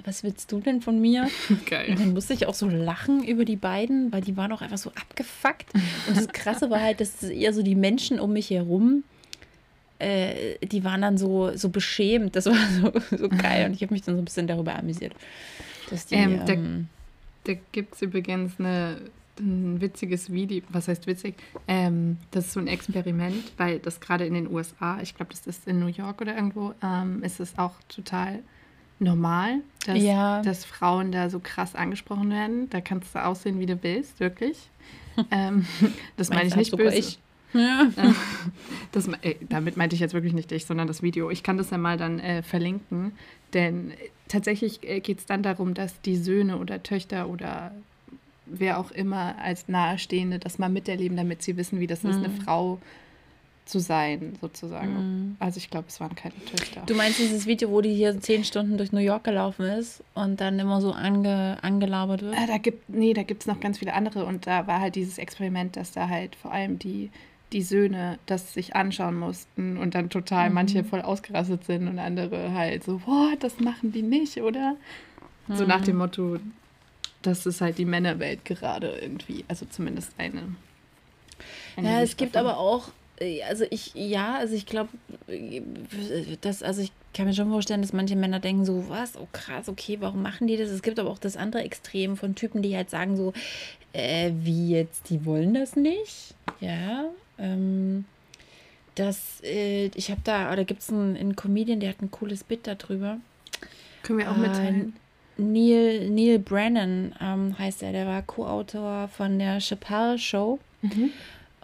was willst du denn von mir? Geil. Und dann musste ich auch so lachen über die beiden, weil die waren auch einfach so abgefuckt und das Krasse war halt, dass eher so die Menschen um mich herum, die waren dann so beschämt, das war so geil und ich habe mich dann so ein bisschen darüber amüsiert. Dass die, da gibt es übrigens ein witziges Video, was heißt witzig, das ist so ein Experiment, weil das gerade in den USA, ich glaube, das ist in New York oder irgendwo, ist es auch total normal, dass Frauen da so krass angesprochen werden. Da kannst du aussehen, wie du willst, wirklich. Das meine ich nicht böse. Ja. Damit meinte ich jetzt wirklich nicht dich, sondern das Video. Ich kann das ja mal dann verlinken, denn tatsächlich geht es dann darum, dass die Söhne oder Töchter oder wer auch immer als Nahestehende das mal miterleben, damit sie wissen, wie das ist, eine Frau zu sein, sozusagen. Mhm. Also ich glaube, es waren keine Töchter. Du meinst dieses Video, wo die hier 10 Stunden durch New York gelaufen ist und dann immer so angelabert wird? Da gibt es noch ganz viele andere und da war halt dieses Experiment, dass da halt vor allem die Söhne das sich anschauen mussten und dann total manche voll ausgerastet sind und andere halt so, boah, das machen die nicht, oder? Mhm. So nach dem Motto, das ist halt die Männerwelt gerade irgendwie, also zumindest eine ja, es gibt davon. Aber auch, also ich glaube, ich kann mir schon vorstellen, dass manche Männer denken so, was, oh krass, okay, warum machen die das? Es gibt aber auch das andere Extrem von Typen, die halt sagen so, wie jetzt, die wollen das nicht, ja, da gibt es einen Comedian, der hat ein cooles Bit darüber. Können wir auch mitteilen. Neil Brennan heißt er, der war Co-Autor von der Chappelle Show. Mhm.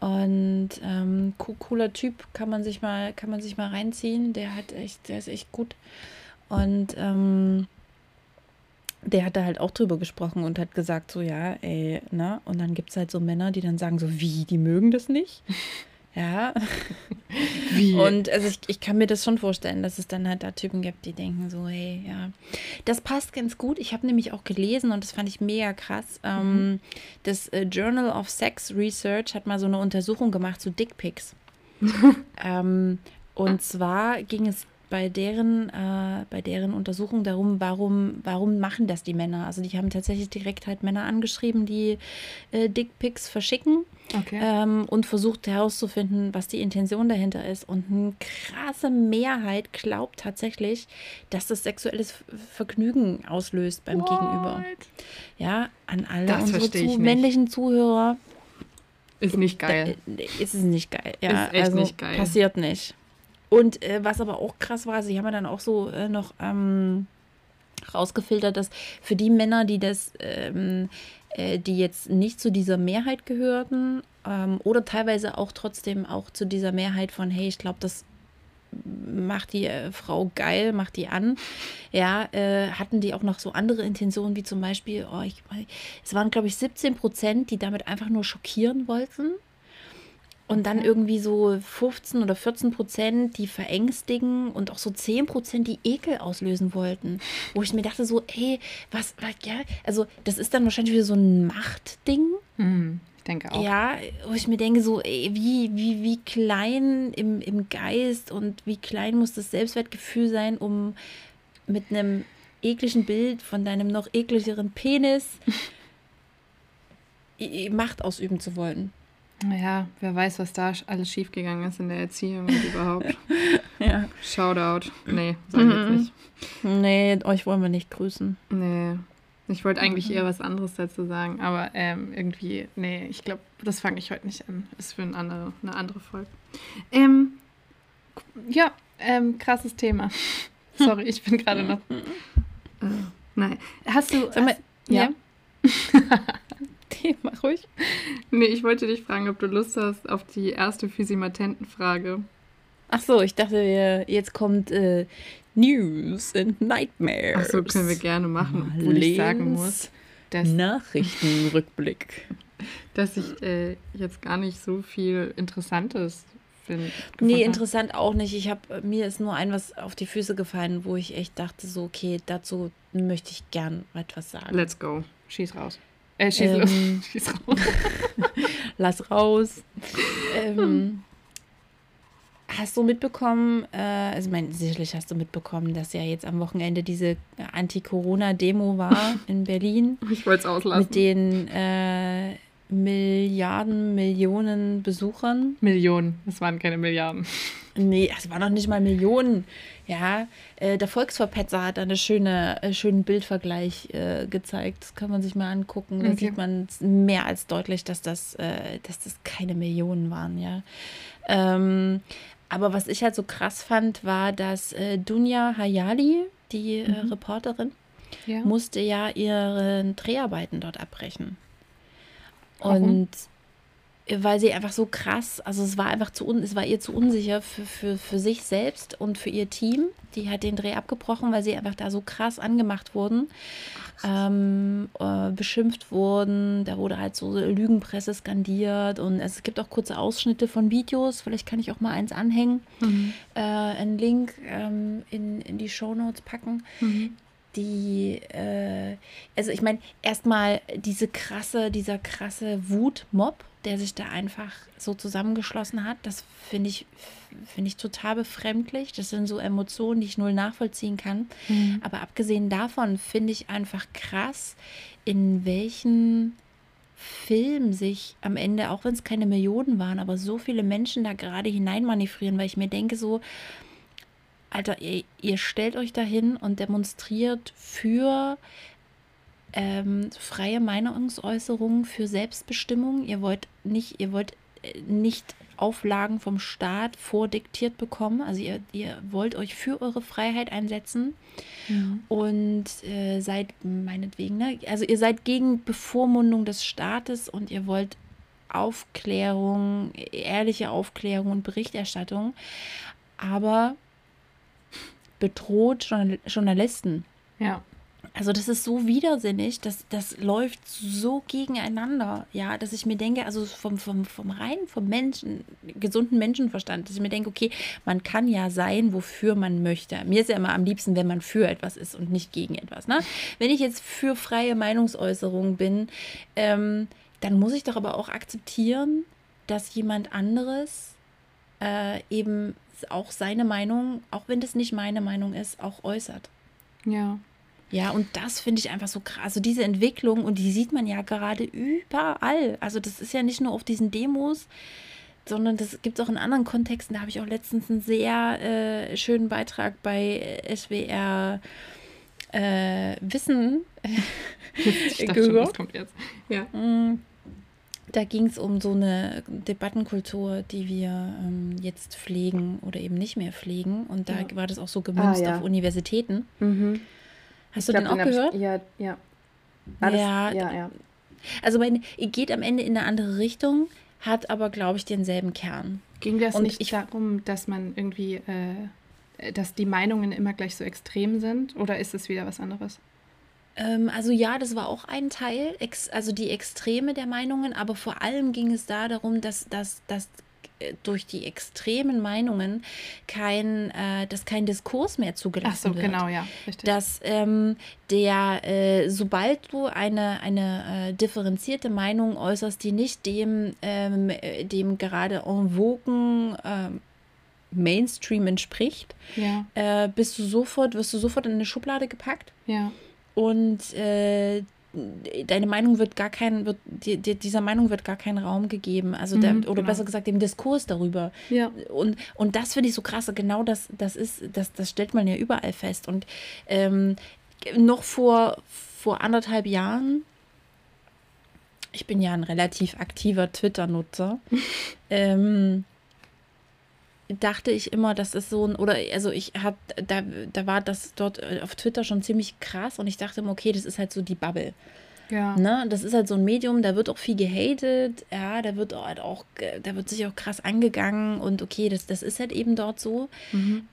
Und cooler Typ, kann man sich mal reinziehen, der ist echt gut. Und der hat da halt auch drüber gesprochen und hat gesagt so, ja, ey, ne? Und dann gibt es halt so Männer, die dann sagen so, wie, die mögen das nicht? Ja. Wie? Und also ich kann mir das schon vorstellen, dass es dann halt da Typen gibt, die denken so, hey, ja. Das passt ganz gut. Ich habe nämlich auch gelesen und das fand ich mega krass. Das Journal of Sex Research hat mal so eine Untersuchung gemacht zu Dickpics. Und zwar ging es bei deren Untersuchung darum, warum machen das die Männer? Also die haben tatsächlich direkt halt Männer angeschrieben, die Dickpics verschicken, okay. Und versucht herauszufinden, was die Intention dahinter ist. Und eine krasse Mehrheit glaubt tatsächlich, dass das sexuelles Vergnügen auslöst beim Gegenüber. Ja, an alle unsere männlichen Zuhörer. Ist nicht geil. Ist es nicht geil. Ja, ist echt also nicht geil. Passiert nicht. Und was aber auch krass war, sie haben ja dann auch so noch rausgefiltert, dass für die Männer, die jetzt nicht zu dieser Mehrheit gehörten oder teilweise auch trotzdem auch zu dieser Mehrheit von, hey, ich glaube, das macht die Frau geil, macht die an, ja, hatten die auch noch so andere Intentionen, wie zum Beispiel, es waren, glaube ich, 17%, die damit einfach nur schockieren wollten. Und dann irgendwie so 15 oder 14%, die verängstigen und auch so 10%, die Ekel auslösen wollten. Wo ich mir dachte so, ey, was, ja, also das ist dann wahrscheinlich wieder so ein Machtding. Mhm, ich denke auch. Ja, wo ich mir denke so, ey, wie klein im Geist und wie klein muss das Selbstwertgefühl sein, um mit einem ekligen Bild von deinem noch ekligeren Penis Macht ausüben zu wollen. Naja, wer weiß, was da alles schiefgegangen ist in der Erziehung und überhaupt. Ja. Shoutout. Nee, sag ich jetzt nicht. Nee, euch wollen wir nicht grüßen. Nee. Ich wollte eigentlich eher was anderes dazu sagen, aber irgendwie, nee, ich glaube, das fange ich heute nicht an. Ist für eine andere Folge. Krasses Thema. Sorry, ich bin gerade noch... nein. Hast du... Sag mal, ja. Thema, ruhig. Nee, ich wollte dich fragen, ob du Lust hast auf die erste Physimatentenfrage. Ach so, ich dachte, jetzt kommt... News and Nightmares. Ach so, können wir gerne machen, obwohl ich sagen muss, dass Nachrichtenrückblick. Dass ich jetzt gar nicht so viel Interessantes finde. Nee, interessant auch nicht. Mir ist nur ein was auf die Füße gefallen, wo ich echt dachte so, okay, dazu möchte ich gern etwas sagen. Let's go. Schieß raus. Schieß raus. Lass raus. Hast du mitbekommen, sicherlich hast du mitbekommen, dass ja jetzt am Wochenende diese Anti-Corona-Demo war in Berlin. Ich wollte es auslassen. Mit den Millionen Besuchern. Millionen, das waren keine Milliarden. Nee, es waren noch nicht mal Millionen. Ja, der Volksverpetzer hat einen schönen Bildvergleich gezeigt. Das kann man sich mal angucken. Da sieht man mehr als deutlich, dass das keine Millionen waren, ja. Aber was ich halt so krass fand, war, dass Dunja Hayali, die Reporterin, musste ja ihre Dreharbeiten dort abbrechen. Warum? Und weil sie einfach so krass, also es war ihr zu unsicher für sich selbst und für ihr Team. Die hat den Dreh abgebrochen, weil sie einfach da so krass angemacht wurden, beschimpft wurden. Da wurde halt so Lügenpresse skandiert und es gibt auch kurze Ausschnitte von Videos. Vielleicht kann ich auch mal eins anhängen, einen Link in die Shownotes packen. Mhm. Also ich meine, erstmal dieser krasse Wutmob, der sich da einfach so zusammengeschlossen hat, das finde ich total befremdlich. Das sind so Emotionen, die ich null nachvollziehen kann. Mhm. Aber abgesehen davon finde ich einfach krass, in welchen Film sich am Ende, auch wenn es keine Millionen waren, aber so viele Menschen da gerade hineinmanövrieren, weil ich mir denke so, Alter, ihr stellt euch dahin und demonstriert für freie Meinungsäußerung, für Selbstbestimmung. Ihr wollt nicht Auflagen vom Staat vordiktiert bekommen. Also ihr wollt euch für eure Freiheit einsetzen und seid meinetwegen, ne? Also ihr seid gegen Bevormundung des Staates und ihr wollt Aufklärung, ehrliche Aufklärung und Berichterstattung. Aber bedroht Journalisten. Ja. Also das ist so widersinnig, das läuft so gegeneinander, ja, dass ich mir denke, also vom gesunden Menschenverstand, dass ich mir denke, okay, man kann ja sein, wofür man möchte. Mir ist ja immer am liebsten, wenn man für etwas ist und nicht gegen etwas, ne? Wenn ich jetzt für freie Meinungsäußerung bin, dann muss ich doch aber auch akzeptieren, dass jemand anderes eben auch seine Meinung, auch wenn das nicht meine Meinung ist, auch äußert. Ja. Ja, und das finde ich einfach so krass. Also diese Entwicklung, und die sieht man ja gerade überall. Also das ist ja nicht nur auf diesen Demos, sondern das gibt es auch in anderen Kontexten. Da habe ich auch letztens einen sehr schönen Beitrag bei SWR Wissen gehört. Ja. Da ging es um so eine Debattenkultur, die wir jetzt pflegen oder eben nicht mehr pflegen. Und da war das auch so gemünzt auf Universitäten. Mhm. Hast du den auch gehört? Ja. Alles. Also geht am Ende in eine andere Richtung, hat aber, glaube ich, denselben Kern. Ging das nicht darum, dass man irgendwie, dass die Meinungen immer gleich so extrem sind? Oder ist es wieder was anderes? Also ja, das war auch ein Teil, also die Extreme der Meinungen, aber vor allem ging es da darum, dass durch die extremen Meinungen kein Diskurs mehr zugelassen wird. Ach so, genau, ja, richtig. Dass sobald du eine differenzierte Meinung äußerst, die nicht dem gerade en vogue Mainstream entspricht, wirst du sofort in eine Schublade gepackt. Ja. Und deine Meinung dieser Meinung wird gar kein Raum gegeben. Also besser gesagt, dem Diskurs darüber. Ja. Und das finde ich so krass. Genau das stellt man ja überall fest. Und noch vor vor 1,5 Jahren, ich bin ja ein relativ aktiver Twitter-Nutzer, dachte ich immer, das ist so ein, oder also ich habe, da war das dort auf Twitter schon ziemlich krass und ich dachte immer, okay, das ist halt so die Bubble. Ja. Ne? Das ist halt so ein Medium, da wird auch viel gehatet, ja, da wird sich auch krass angegangen und okay, das ist halt eben dort so. Mhm.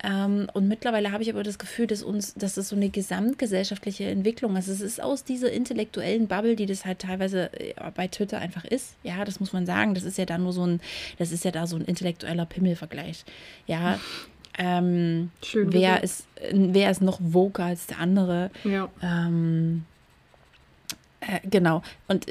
Und mittlerweile habe ich aber das Gefühl, dass das so eine gesamtgesellschaftliche Entwicklung ist. Es ist aus dieser intellektuellen Bubble, die das halt teilweise bei Twitter einfach ist. Ja, das muss man sagen. Das ist ja da nur so ein intellektueller Pimmelvergleich. Ja. Schön, wer ist noch woker als der andere? Ja. Genau. Und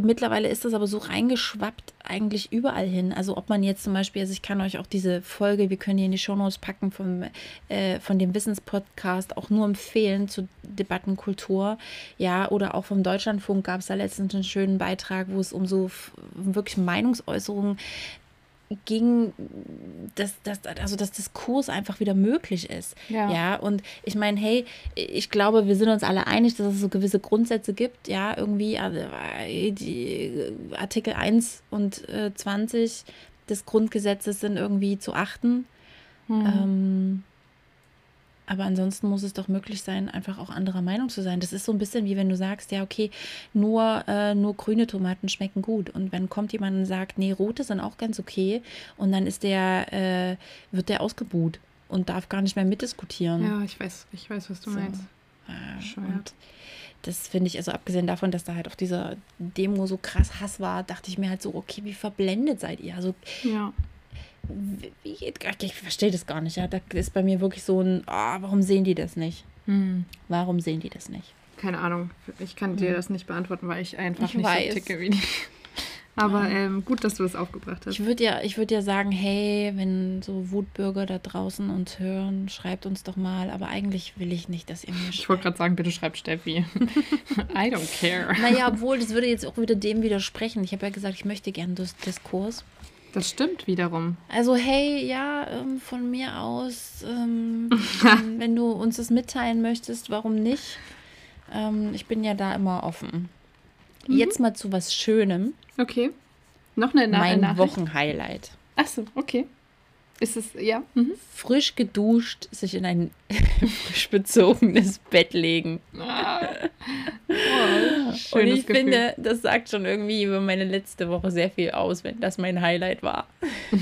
mittlerweile ist das aber so reingeschwappt eigentlich überall hin. Also ob man jetzt zum Beispiel, also ich kann euch auch diese Folge, wir können die in die Shownotes packen, von dem Wissenspodcast auch nur empfehlen zu Debattenkultur. Ja, oder auch vom Deutschlandfunk gab es da letztens einen schönen Beitrag, wo es um so wirklich Meinungsäußerungen ging, dass Diskurs einfach wieder möglich ist. Ja. Ja, und ich meine, hey, ich glaube, wir sind uns alle einig, dass es so gewisse Grundsätze gibt, ja, irgendwie die Artikel 1 und 20 des Grundgesetzes sind irgendwie zu achten. Mhm. Aber ansonsten muss es doch möglich sein, einfach auch anderer Meinung zu sein. Das ist so ein bisschen wie wenn du sagst, ja okay, nur grüne Tomaten schmecken gut. Und wenn kommt jemand und sagt, nee, rote sind auch ganz okay. Und dann ist wird der ausgebuht und darf gar nicht mehr mitdiskutieren. Ja, ich weiß, was du meinst. Ja, und das finde ich, also abgesehen davon, dass da halt auf dieser Demo so krass Hass war, dachte ich mir halt so, okay, wie verblendet seid ihr? Also ja. Ich verstehe das gar nicht. Ja. Da ist bei mir wirklich so ein, warum sehen die das nicht? Hm. Warum sehen die das nicht? Keine Ahnung. Ich kann dir das nicht beantworten, weil ich einfach nicht so ticke wie die. Aber gut, dass du das aufgebracht hast. Ich würde ja sagen, hey, wenn so Wutbürger da draußen uns hören, schreibt uns doch mal. Aber eigentlich will ich nicht, dass ihr mir schreibt. Ich wollte gerade sagen, bitte schreibt Steffi. I don't care. Naja, obwohl, das würde jetzt auch wieder dem widersprechen. Ich habe ja gesagt, ich möchte gerne Diskurs. Das stimmt wiederum. Also hey, ja, von mir aus, wenn du uns das mitteilen möchtest, warum nicht? Ich bin ja da immer offen. Mhm. Jetzt mal zu was Schönem. Okay. Noch eine Nachricht. Mein Wochenhighlight. Achso, okay. Ist es, ja. Mhm. Frisch geduscht, sich in ein frisch bezogenes Bett legen. Oh, schönes und ich Gefühl. Finde, das sagt schon irgendwie über meine letzte Woche sehr viel aus, wenn das mein Highlight war.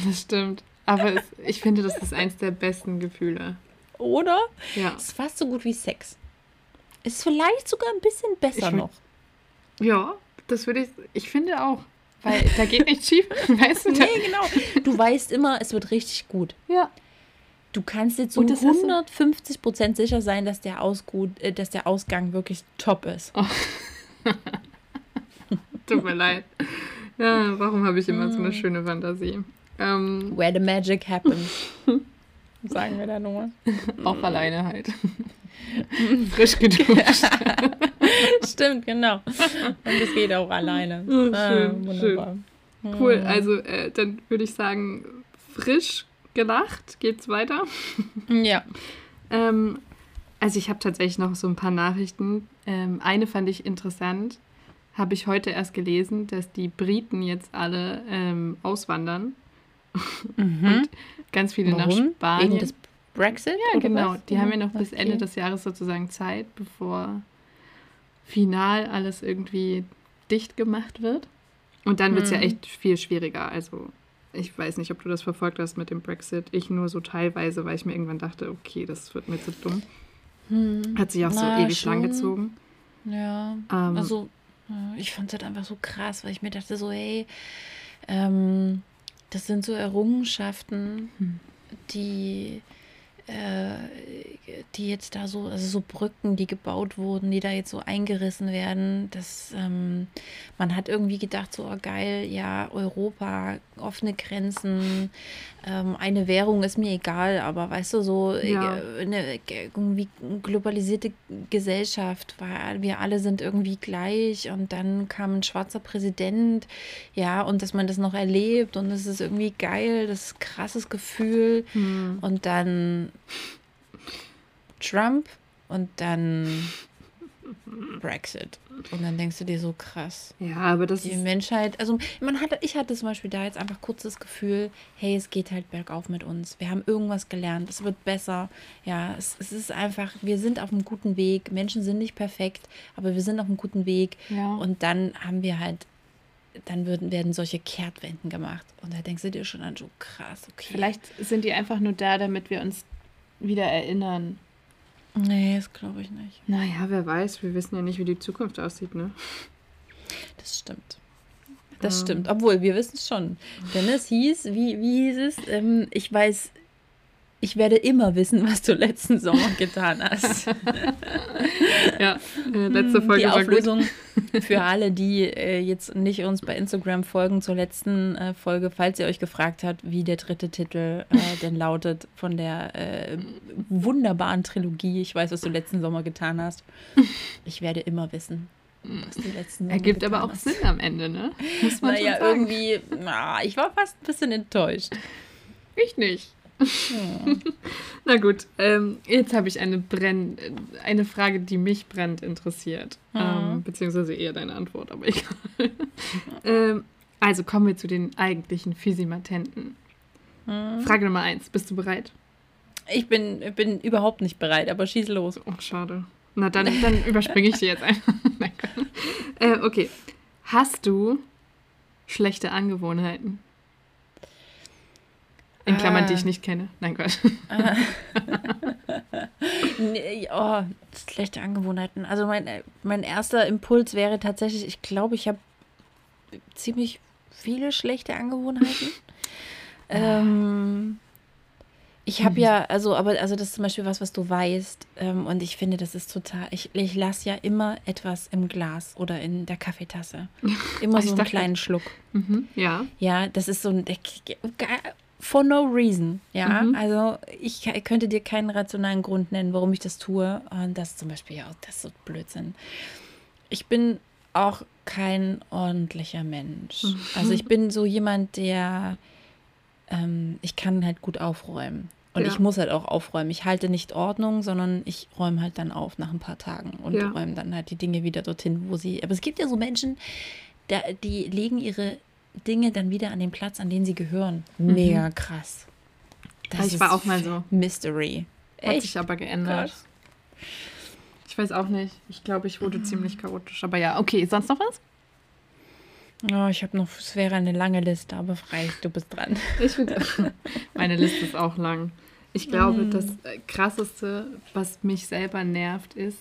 Das stimmt. Aber ich finde, das ist eins der besten Gefühle. Oder? Ja. Ist fast so gut wie Sex. Ist vielleicht sogar ein bisschen besser noch. Ja, das würde ich. Ich finde auch. Weil da geht nichts schief, weißt du? Nee, genau. Du weißt immer, es wird richtig gut. Ja. Du kannst jetzt so 150% sicher sein, dass der Ausgang wirklich top ist. Oh. Tut mir leid. Ja, warum habe ich immer so eine schöne Fantasie? Where the magic happens. Sagen wir da nochmal. Auch alleine halt. Frisch geduscht. Stimmt, genau. Und es geht auch alleine. Oh, schön, wunderbar. Schön. Cool, also dann würde ich sagen, frisch gelacht, geht's weiter. Ja. Also ich habe tatsächlich noch so ein paar Nachrichten. Eine fand ich interessant, habe ich heute erst gelesen, dass die Briten jetzt alle auswandern. Mhm. Und ganz viele nach Spanien. Wegen des Brexit? Ja, genau. Was? Die haben ja noch bis Ende des Jahres sozusagen Zeit, bevor final alles irgendwie dicht gemacht wird. Und dann wird es ja echt viel schwieriger. Also ich weiß nicht, ob du das verfolgt hast mit dem Brexit. Ich nur so teilweise, weil ich mir irgendwann dachte, okay, das wird mir zu dumm. Hat sich auch so ewig lang gezogen. Ja, also ich fand es halt einfach so krass, weil ich mir dachte so, hey, das sind so Errungenschaften, die jetzt da so, also so Brücken, die gebaut wurden, die da jetzt so eingerissen werden, dass man hat irgendwie gedacht, so oh geil, ja, Europa, offene Grenzen, eine Währung ist mir egal, aber weißt du, so ja. Eine irgendwie globalisierte Gesellschaft, weil wir alle sind irgendwie gleich und dann kam ein schwarzer Präsident, ja, und dass man das noch erlebt und es ist irgendwie geil, das ist ein krasses Gefühl und dann Trump und dann Brexit. Und dann denkst du dir so, krass. Ja, aber das die ist... Die Menschheit, also ich hatte zum Beispiel da jetzt einfach kurz das Gefühl, hey, es geht halt bergauf mit uns. Wir haben irgendwas gelernt, es wird besser. Ja, es ist einfach, wir sind auf einem guten Weg. Menschen sind nicht perfekt, aber wir sind auf einem guten Weg. Ja. Und dann haben wir halt, dann werden solche Kehrtwenden gemacht. Und da denkst du dir schon an, so krass, okay. Vielleicht sind die einfach nur da, damit wir uns wieder erinnern. Nee, das glaube ich nicht. Naja, wer weiß. Wir wissen ja nicht, wie die Zukunft aussieht, ne? Das stimmt. Das stimmt. Obwohl, wir wissen es schon. Denn es hieß, wie hieß es? Ich werde immer wissen, was du letzten Sommer getan hast. Ja, letzte Folge war gut. Die Auflösung für alle, die jetzt nicht uns bei Instagram folgen, zur letzten Folge, falls ihr euch gefragt habt, wie der dritte Titel denn lautet von der wunderbaren Trilogie, ich weiß, was du letzten Sommer getan hast. Ich werde immer wissen. Ergibt aber auch Sinn am Ende, ne? Muss man ja sagen. Irgendwie, ich war fast ein bisschen enttäuscht. Ich nicht. Ja. Na gut, jetzt habe ich eine Frage, die mich brennend interessiert, beziehungsweise eher deine Antwort, aber egal. Also kommen wir zu den eigentlichen Physimatenten. Frage Nummer 1, bist du bereit? Ich bin überhaupt nicht bereit, aber schieß los. Oh, schade. Na, dann überspringe ich dir jetzt einfach. Okay, hast du schlechte Angewohnheiten? In Klammern, die ich nicht kenne. Nein, Gott. Nee, schlechte Angewohnheiten. Also mein erster Impuls wäre tatsächlich, ich glaube, ich habe ziemlich viele schlechte Angewohnheiten. Ich habe ja, also das ist zum Beispiel was du weißt. Und ich finde, das ist total, ich lasse ja immer etwas im Glas oder in der Kaffeetasse. Immer so einen kleinen Schluck. Mhm, ja. Ja, das ist so ein... For no reason, ja. Mhm. Also ich könnte dir keinen rationalen Grund nennen, warum ich das tue. Und das zum Beispiel, ja, das ist so Blödsinn. Ich bin auch kein ordentlicher Mensch. Mhm. Also ich bin so jemand, der, ich kann halt gut aufräumen. Und ja. Ich muss halt auch aufräumen. Ich halte nicht Ordnung, sondern ich räume halt dann auf nach ein paar Tagen. Und ja. Räume dann halt die Dinge wieder dorthin, wo sie... Aber es gibt ja so Menschen, die legen ihre... Dinge dann wieder an den Platz, an den sie gehören. Mega krass. Das ich war auch mal so. Mystery. Hat echt? Sich aber geändert. Krass. Ich weiß auch nicht. Ich glaube, ich wurde ziemlich chaotisch. Aber ja, okay. Sonst noch was? Oh, ich habe noch, es wäre eine lange Liste, aber frei, du bist dran. Meine Liste ist auch lang. Ich glaube, das Krasseste, was mich selber nervt, ist,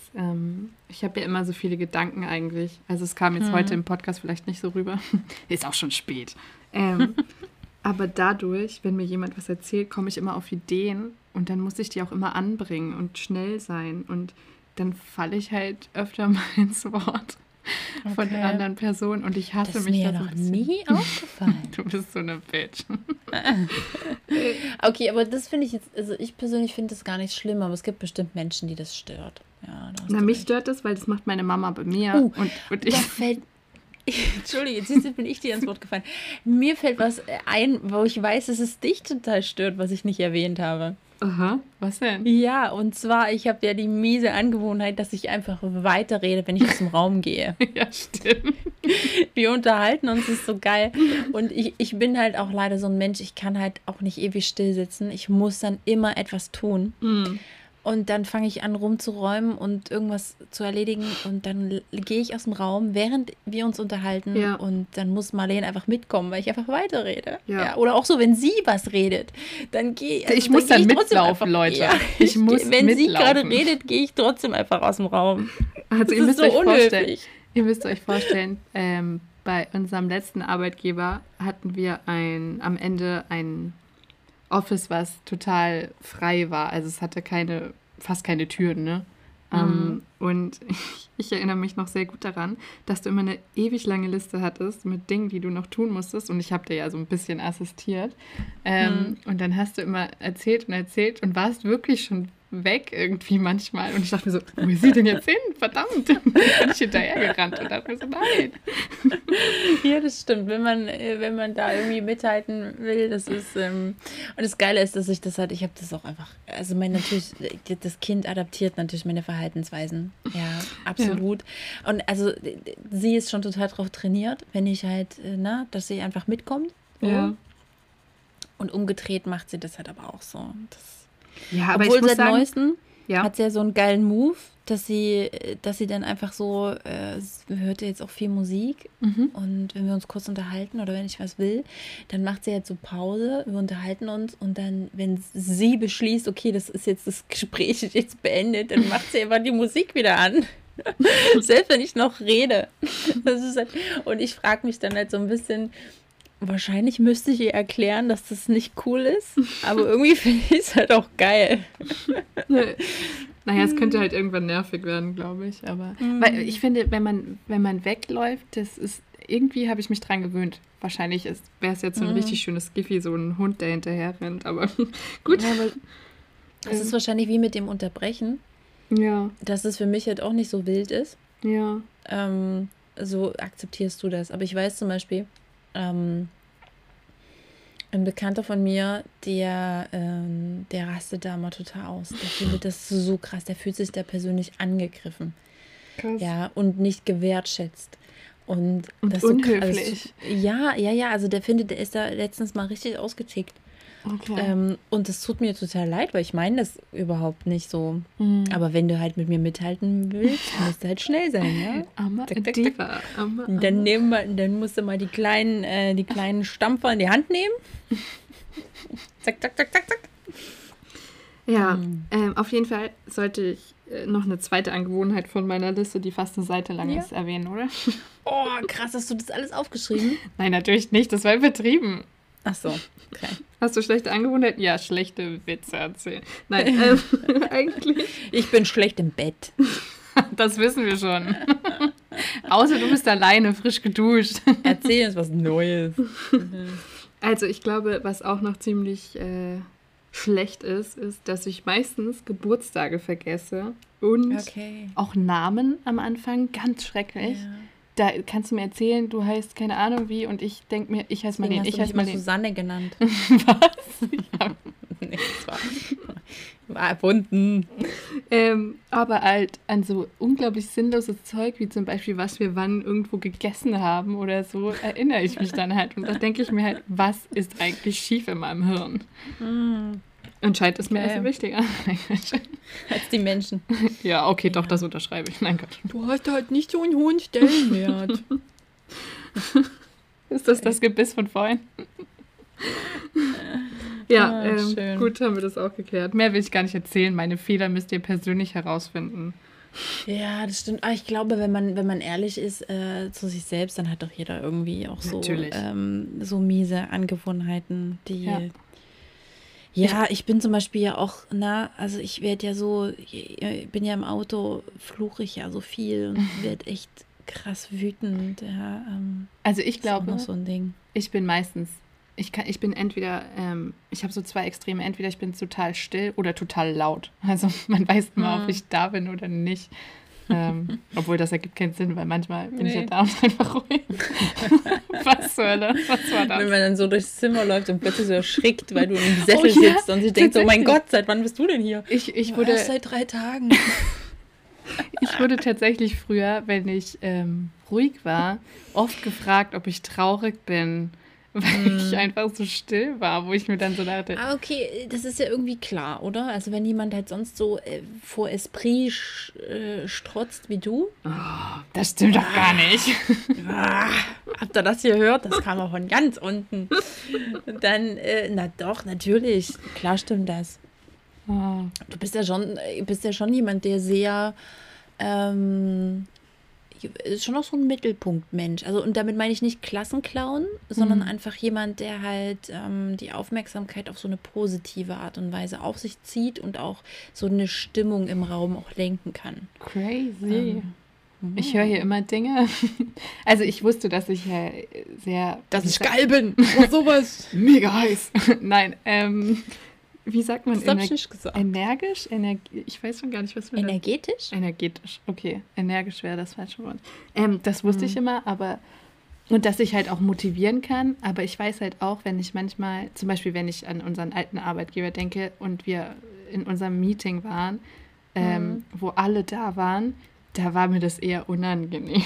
ich habe ja immer so viele Gedanken eigentlich. Also es kam jetzt heute im Podcast vielleicht nicht so rüber. Ist auch schon spät. Aber dadurch, wenn mir jemand was erzählt, komme ich immer auf Ideen und dann muss ich die auch immer anbringen und schnell sein. Und dann falle ich halt öfter mal ins Wort von einer anderen Person und ich hasse mich dafür. Das ist mir noch nie aufgefallen. Du bist so eine Bitch. Okay, aber das finde ich jetzt, also ich persönlich finde das gar nicht schlimm, aber es gibt bestimmt Menschen, die das stört. Ja, na, mich stört das, weil das macht meine Mama bei mir. Und ich... Entschuldige, jetzt bin ich dir ins Wort gefallen. Mir fällt was ein, wo ich weiß, dass es dich total stört, was ich nicht erwähnt habe. Aha, was denn? Ja, und zwar, ich habe ja die miese Angewohnheit, dass ich einfach weiterrede, wenn ich aus dem Raum gehe. Ja, stimmt. Wir unterhalten uns, ist so geil. Und ich bin halt auch leider so ein Mensch, ich kann halt auch nicht ewig still sitzen. Ich muss dann immer etwas tun. Mhm. Und dann fange ich an, rumzuräumen und irgendwas zu erledigen. Und dann gehe ich aus dem Raum, während wir uns unterhalten. Ja. Und dann muss Marleen einfach mitkommen, weil ich einfach weiterrede. Ja. Ja, oder auch so, wenn sie was redet, dann gehe ich... Also ich muss dann mitlaufen, Leute. Ja, ich muss wenn mitlaufen. Sie gerade redet, gehe ich trotzdem einfach aus dem Raum. Also ihr müsst, euch vorstellen, bei unserem letzten Arbeitgeber hatten wir am Ende ein... Office, was total frei war. Also es hatte fast keine Türen, ne? Und ich erinnere mich noch sehr gut daran, dass du immer eine ewig lange Liste hattest mit Dingen, die du noch tun musstest. Und ich habe dir ja so ein bisschen assistiert. Und dann hast du immer erzählt und warst wirklich schon weg irgendwie manchmal. Und ich dachte mir so, wo ist sie denn jetzt hin? Verdammt, bin ich hinterhergerannt und dachte mir so, nein. Ja, das stimmt. Wenn man da irgendwie mithalten will, das ist... und das Geile ist, dass ich das halt, ich habe das auch einfach... Also natürlich, das Kind adaptiert natürlich meine Verhaltensweisen. Ja, absolut. Ja. Und also sie ist schon total drauf trainiert, wenn ich halt, dass sie einfach mitkommt. Ja. Und umgedreht macht sie das halt aber auch so. Ja, aber obwohl ich muss seit Neuestem hat sie ja so einen geilen Move, dass sie dann einfach so, hört ja jetzt auch viel Musik und wenn wir uns kurz unterhalten oder wenn ich was will, dann macht sie jetzt so Pause, wir unterhalten uns und dann, wenn sie beschließt, okay, das Gespräch ist jetzt beendet, dann macht sie einfach die Musik wieder an. Selbst wenn ich noch rede. Das ist halt, und ich frage mich dann halt so ein bisschen, wahrscheinlich müsste ich ihr erklären, dass das nicht cool ist, aber irgendwie finde ich es halt auch geil. Naja, es könnte halt irgendwann nervig werden, glaube ich. Aber weil ich finde, wenn man wegläuft, das ist irgendwie habe ich mich dran gewöhnt. Wahrscheinlich wäre es jetzt so ein richtig schönes Skiffi, so ein Hund, der hinterher rennt, aber gut. Ja, aber es ist wahrscheinlich wie mit dem Unterbrechen, dass es für mich halt auch nicht so wild ist. Ja. So akzeptierst du das. Aber ich weiß zum Beispiel... ein Bekannter von mir, der rastet da mal total aus. Der findet das so krass. Der fühlt sich da persönlich angegriffen. Krass. Ja, und nicht gewertschätzt. Und das unhöflich. So, also, ja. Also der ist da letztens mal richtig ausgetickt. Okay. Und das tut mir total leid, weil ich meine das überhaupt nicht so. Mhm. Aber wenn du halt mit mir mithalten willst, musst du halt schnell sein, ja? Dann musst du mal die kleinen Stampfer in die Hand nehmen. Zack, zack, zack, zack, zack. Ja, auf jeden Fall sollte ich noch eine zweite Angewohnheit von meiner Liste, die fast eine Seite lang ist, erwähnen, oder? Oh, krass, hast du das alles aufgeschrieben? Nein, natürlich nicht, das war übertrieben. Ach so, okay. Hast du schlechte Angewohnheiten? Ja, schlechte Witze erzählen. Nein, eigentlich. Ich bin schlecht im Bett. Das wissen wir schon. Außer du bist alleine, frisch geduscht. Erzähl uns was Neues. Also ich glaube, was auch noch ziemlich schlecht ist, dass ich meistens Geburtstage vergesse und auch Namen am Anfang, ganz schrecklich. Ja. Da kannst du mir erzählen, du heißt keine Ahnung wie und ich denke mir, ich heiße Marleen, ich heiße Marleen. Du hast Susanne genannt. Was? Ja. Nee, das war erfunden. Aber halt an so unglaublich sinnloses Zeug, wie zum Beispiel, was wir wann irgendwo gegessen haben oder so, erinnere ich mich dann halt. Und da denke ich mir halt, was ist eigentlich schief in meinem Hirn? Entscheidend ist mir also wichtiger. Als die Menschen. Ja, okay, doch, das unterschreibe ich. Nein, Gott. Du hast halt nicht so einen hohen Stellenwert. Ist das Gebiss von vorhin? Ja, gut, haben wir das auch geklärt. Mehr will ich gar nicht erzählen. Meine Fehler müsst ihr persönlich herausfinden. Ja, das stimmt. Aber ich glaube, wenn man ehrlich ist zu sich selbst, dann hat doch jeder irgendwie auch so, so miese Angewohnheiten, die... Ja. Ja, ich bin zum Beispiel ja auch, also ich werde ja so, ich bin ja im Auto, fluche ich ja so viel und werde echt krass wütend. Ja, also ich glaube, ist auch noch so ein Ding. Ich bin meistens, ich habe so zwei Extreme, entweder ich bin total still oder total laut. Also man weiß immer, ob ich da bin oder nicht. Obwohl das ergibt keinen Sinn, weil manchmal bin ich ja da und einfach ruhig. Was war das? Wenn man dann so durchs Zimmer läuft und plötzlich so erschrickt, weil du im Sessel sitzt und sich denkt so, oh mein Gott, seit wann bist du denn hier? Ich wurde erst seit 3 Tagen. Ich wurde tatsächlich früher, wenn ich ruhig war, oft gefragt, ob ich traurig bin, weil ich einfach so still war, wo ich mir dann so dachte... Ah, okay, das ist ja irgendwie klar, oder? Also wenn jemand halt sonst so vor Esprit strotzt wie du... Oh, das stimmt doch gar nicht. Habt ihr das gehört? Das kam auch von ganz unten. Dann, na doch, natürlich, klar stimmt das. Oh. Du bist ja schon jemand, der sehr... ist schon auch so ein Mittelpunktmensch. Also, und damit meine ich nicht Klassenclown, sondern einfach jemand, der halt die Aufmerksamkeit auf so eine positive Art und Weise auf sich zieht und auch so eine Stimmung im Raum auch lenken kann. Crazy. Ich höre hier immer Dinge. Also ich wusste, dass ich sehr... Dass ich geil bin. Sowas. Mega heiß. Nein, wie sagt man? Das hab ich nicht gesagt. Energisch? Ich weiß schon gar nicht, was wir energetisch? Energetisch, okay. Energisch wäre das falsche Wort. Das wusste ich immer, aber... Und dass ich halt auch motivieren kann, aber ich weiß halt auch, wenn ich manchmal, zum Beispiel wenn ich an unseren alten Arbeitgeber denke und wir in unserem Meeting waren, wo alle da waren, da war mir das eher unangenehm,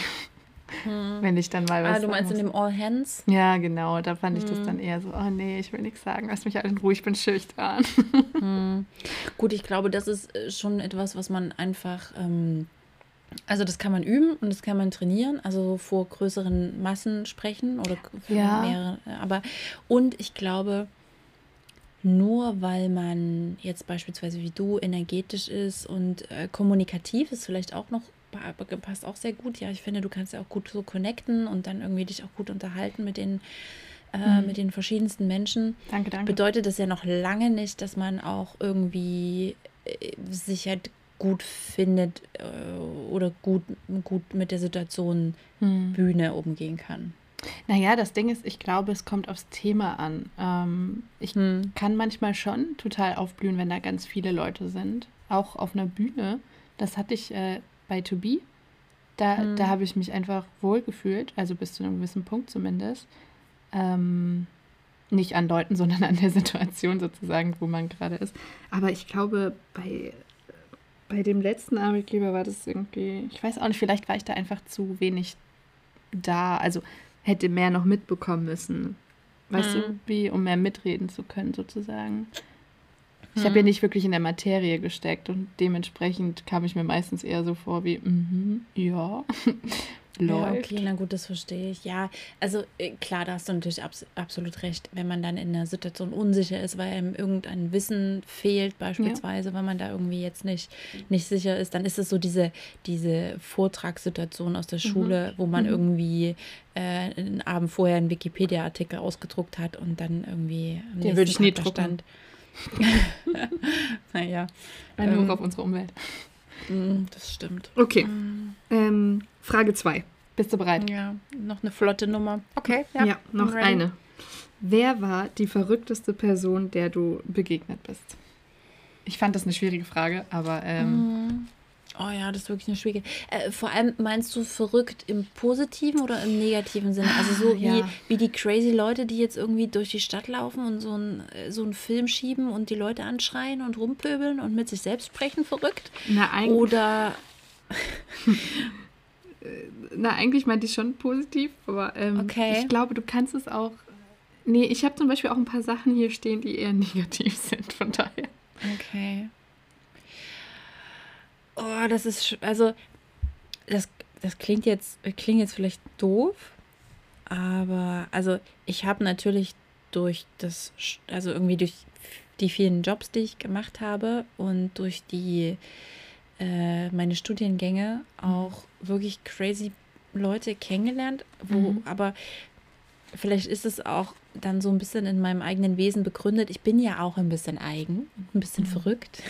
wenn ich dann mal was sagen muss. Ah, du meinst in dem All Hands? Ja, genau, da fand ich das dann eher so, oh nee, ich will nichts sagen, lass mich alle in Ruhe, ich bin schüchtern. Gut, ich glaube, das ist schon etwas, was man einfach... Also das kann man üben und das kann man trainieren, also vor größeren Massen sprechen oder mehrere, aber und ich glaube, nur weil man jetzt beispielsweise wie du energetisch ist und kommunikativ ist vielleicht auch noch, passt auch sehr gut, ja, ich finde, du kannst ja auch gut so connecten und dann irgendwie dich auch gut unterhalten mit den verschiedensten Menschen. Danke. Bedeutet das ja noch lange nicht, dass man auch irgendwie sich halt gut findet oder gut mit der Situation Bühne umgehen kann. Naja, das Ding ist, ich glaube, es kommt aufs Thema an. Ich kann manchmal schon total aufblühen, wenn da ganz viele Leute sind. Auch auf einer Bühne. Das hatte ich bei To Be. Da habe ich mich einfach wohlgefühlt, also bis zu einem gewissen Punkt zumindest. Nicht an Leuten, sondern an der Situation sozusagen, wo man gerade ist. Aber ich glaube, bei dem letzten Arbeitgeber war das irgendwie, ich weiß auch nicht, vielleicht war ich da einfach zu wenig da, also hätte mehr noch mitbekommen müssen, weißt du, wie, um mehr mitreden zu können sozusagen. Ich habe ja nicht wirklich in der Materie gesteckt und dementsprechend kam ich mir meistens eher so vor wie, ja, läuft. Ja, okay, na gut, das verstehe ich. Ja, also klar, da hast du natürlich absolut recht, wenn man dann in einer Situation unsicher ist, weil einem irgendein Wissen fehlt beispielsweise, weil man da irgendwie jetzt nicht sicher ist, dann ist es so diese Vortragssituation aus der Schule, wo man irgendwie einen Abend vorher einen Wikipedia-Artikel ausgedruckt hat und dann irgendwie am nächsten würde ich nie drucken. Naja. Ein Hoch auf unsere Umwelt. Das stimmt. Okay. Frage 2. Bist du bereit? Ja, noch eine flotte Nummer. Okay. Ja noch eine. Wer war die verrückteste Person, der du begegnet bist? Ich fand das eine schwierige Frage, aber... Oh ja, das ist wirklich eine schwierige... vor allem meinst du verrückt im positiven oder im negativen Sinne? Also so wie die crazy Leute, die jetzt irgendwie durch die Stadt laufen und so einen Film schieben und die Leute anschreien und rumpöbeln und mit sich selbst sprechen, verrückt? Na, eigentlich meinte ich schon positiv, aber ich glaube, du kannst es auch... Nee, ich habe zum Beispiel auch ein paar Sachen hier stehen, die eher negativ sind, von daher. Okay. Oh, das ist, also, das klingt jetzt vielleicht doof, aber, also, ich habe natürlich durch die vielen Jobs, die ich gemacht habe und durch die, meine Studiengänge auch wirklich crazy Leute kennengelernt, wo, aber vielleicht ist es auch dann so ein bisschen in meinem eigenen Wesen begründet. Ich bin ja auch ein bisschen eigen, ein bisschen verrückt,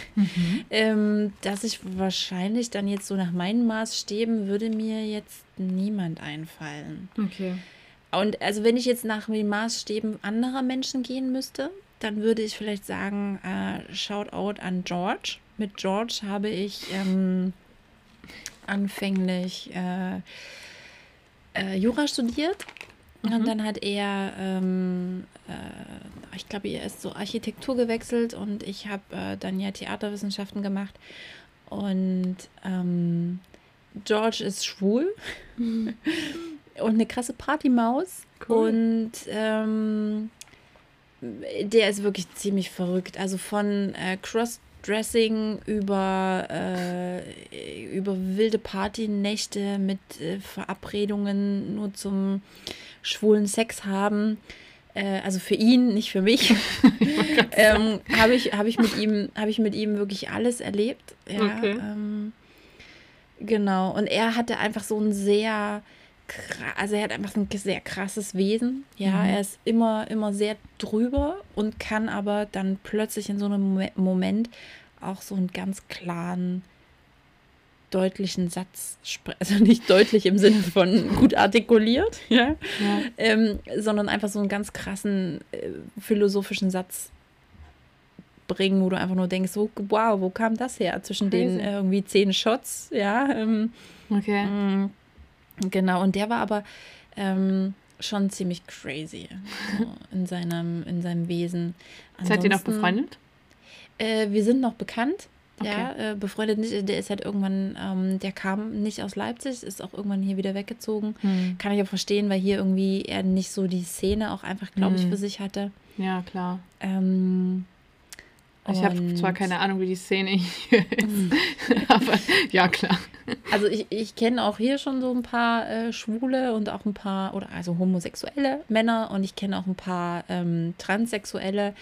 dass ich wahrscheinlich dann jetzt so nach meinen Maßstäben würde mir jetzt niemand einfallen. Okay. Und also wenn ich jetzt nach den Maßstäben anderer Menschen gehen müsste, dann würde ich vielleicht sagen, Shoutout an George. Mit George habe ich anfänglich Jura studiert. Und dann hat er, ich glaube, er ist so Architektur gewechselt und ich habe dann ja Theaterwissenschaften gemacht. Und George ist schwul und eine krasse Partymaus. Cool. Und der ist wirklich ziemlich verrückt. Also von Crossdressing über wilde Partynächte mit Verabredungen nur zum schwulen Sex haben, also für ihn, nicht für mich, habe ich mit ihm wirklich alles erlebt. Ja, okay. Genau. Und er hatte einfach ein sehr krasses Wesen. Ja, er ist immer sehr drüber und kann aber dann plötzlich in so einem Moment auch so einen ganz klaren, deutlichen Satz, also nicht deutlich im Sinne von gut artikuliert, sondern einfach so einen ganz krassen philosophischen Satz bringen, wo du einfach nur denkst, oh, wow, wo kam das her? Zwischen den irgendwie 10 Shots, ja. Okay. Genau, und der war aber schon ziemlich crazy so in seinem Wesen. Seid ihr noch befreundet? Wir sind noch bekannt. Okay. Ja, befreundet nicht, der ist halt irgendwann, der kam nicht aus Leipzig, ist auch irgendwann hier wieder weggezogen. Kann ich auch verstehen, weil hier irgendwie er nicht so die Szene auch einfach, glaube ich, für sich hatte. Ja, klar. Ich habe zwar keine Ahnung, wie die Szene hier ist, aber ja, klar. Also ich kenne auch hier schon so ein paar Schwule und auch ein paar, oder also homosexuelle Männer, und ich kenne auch ein paar Transsexuelle.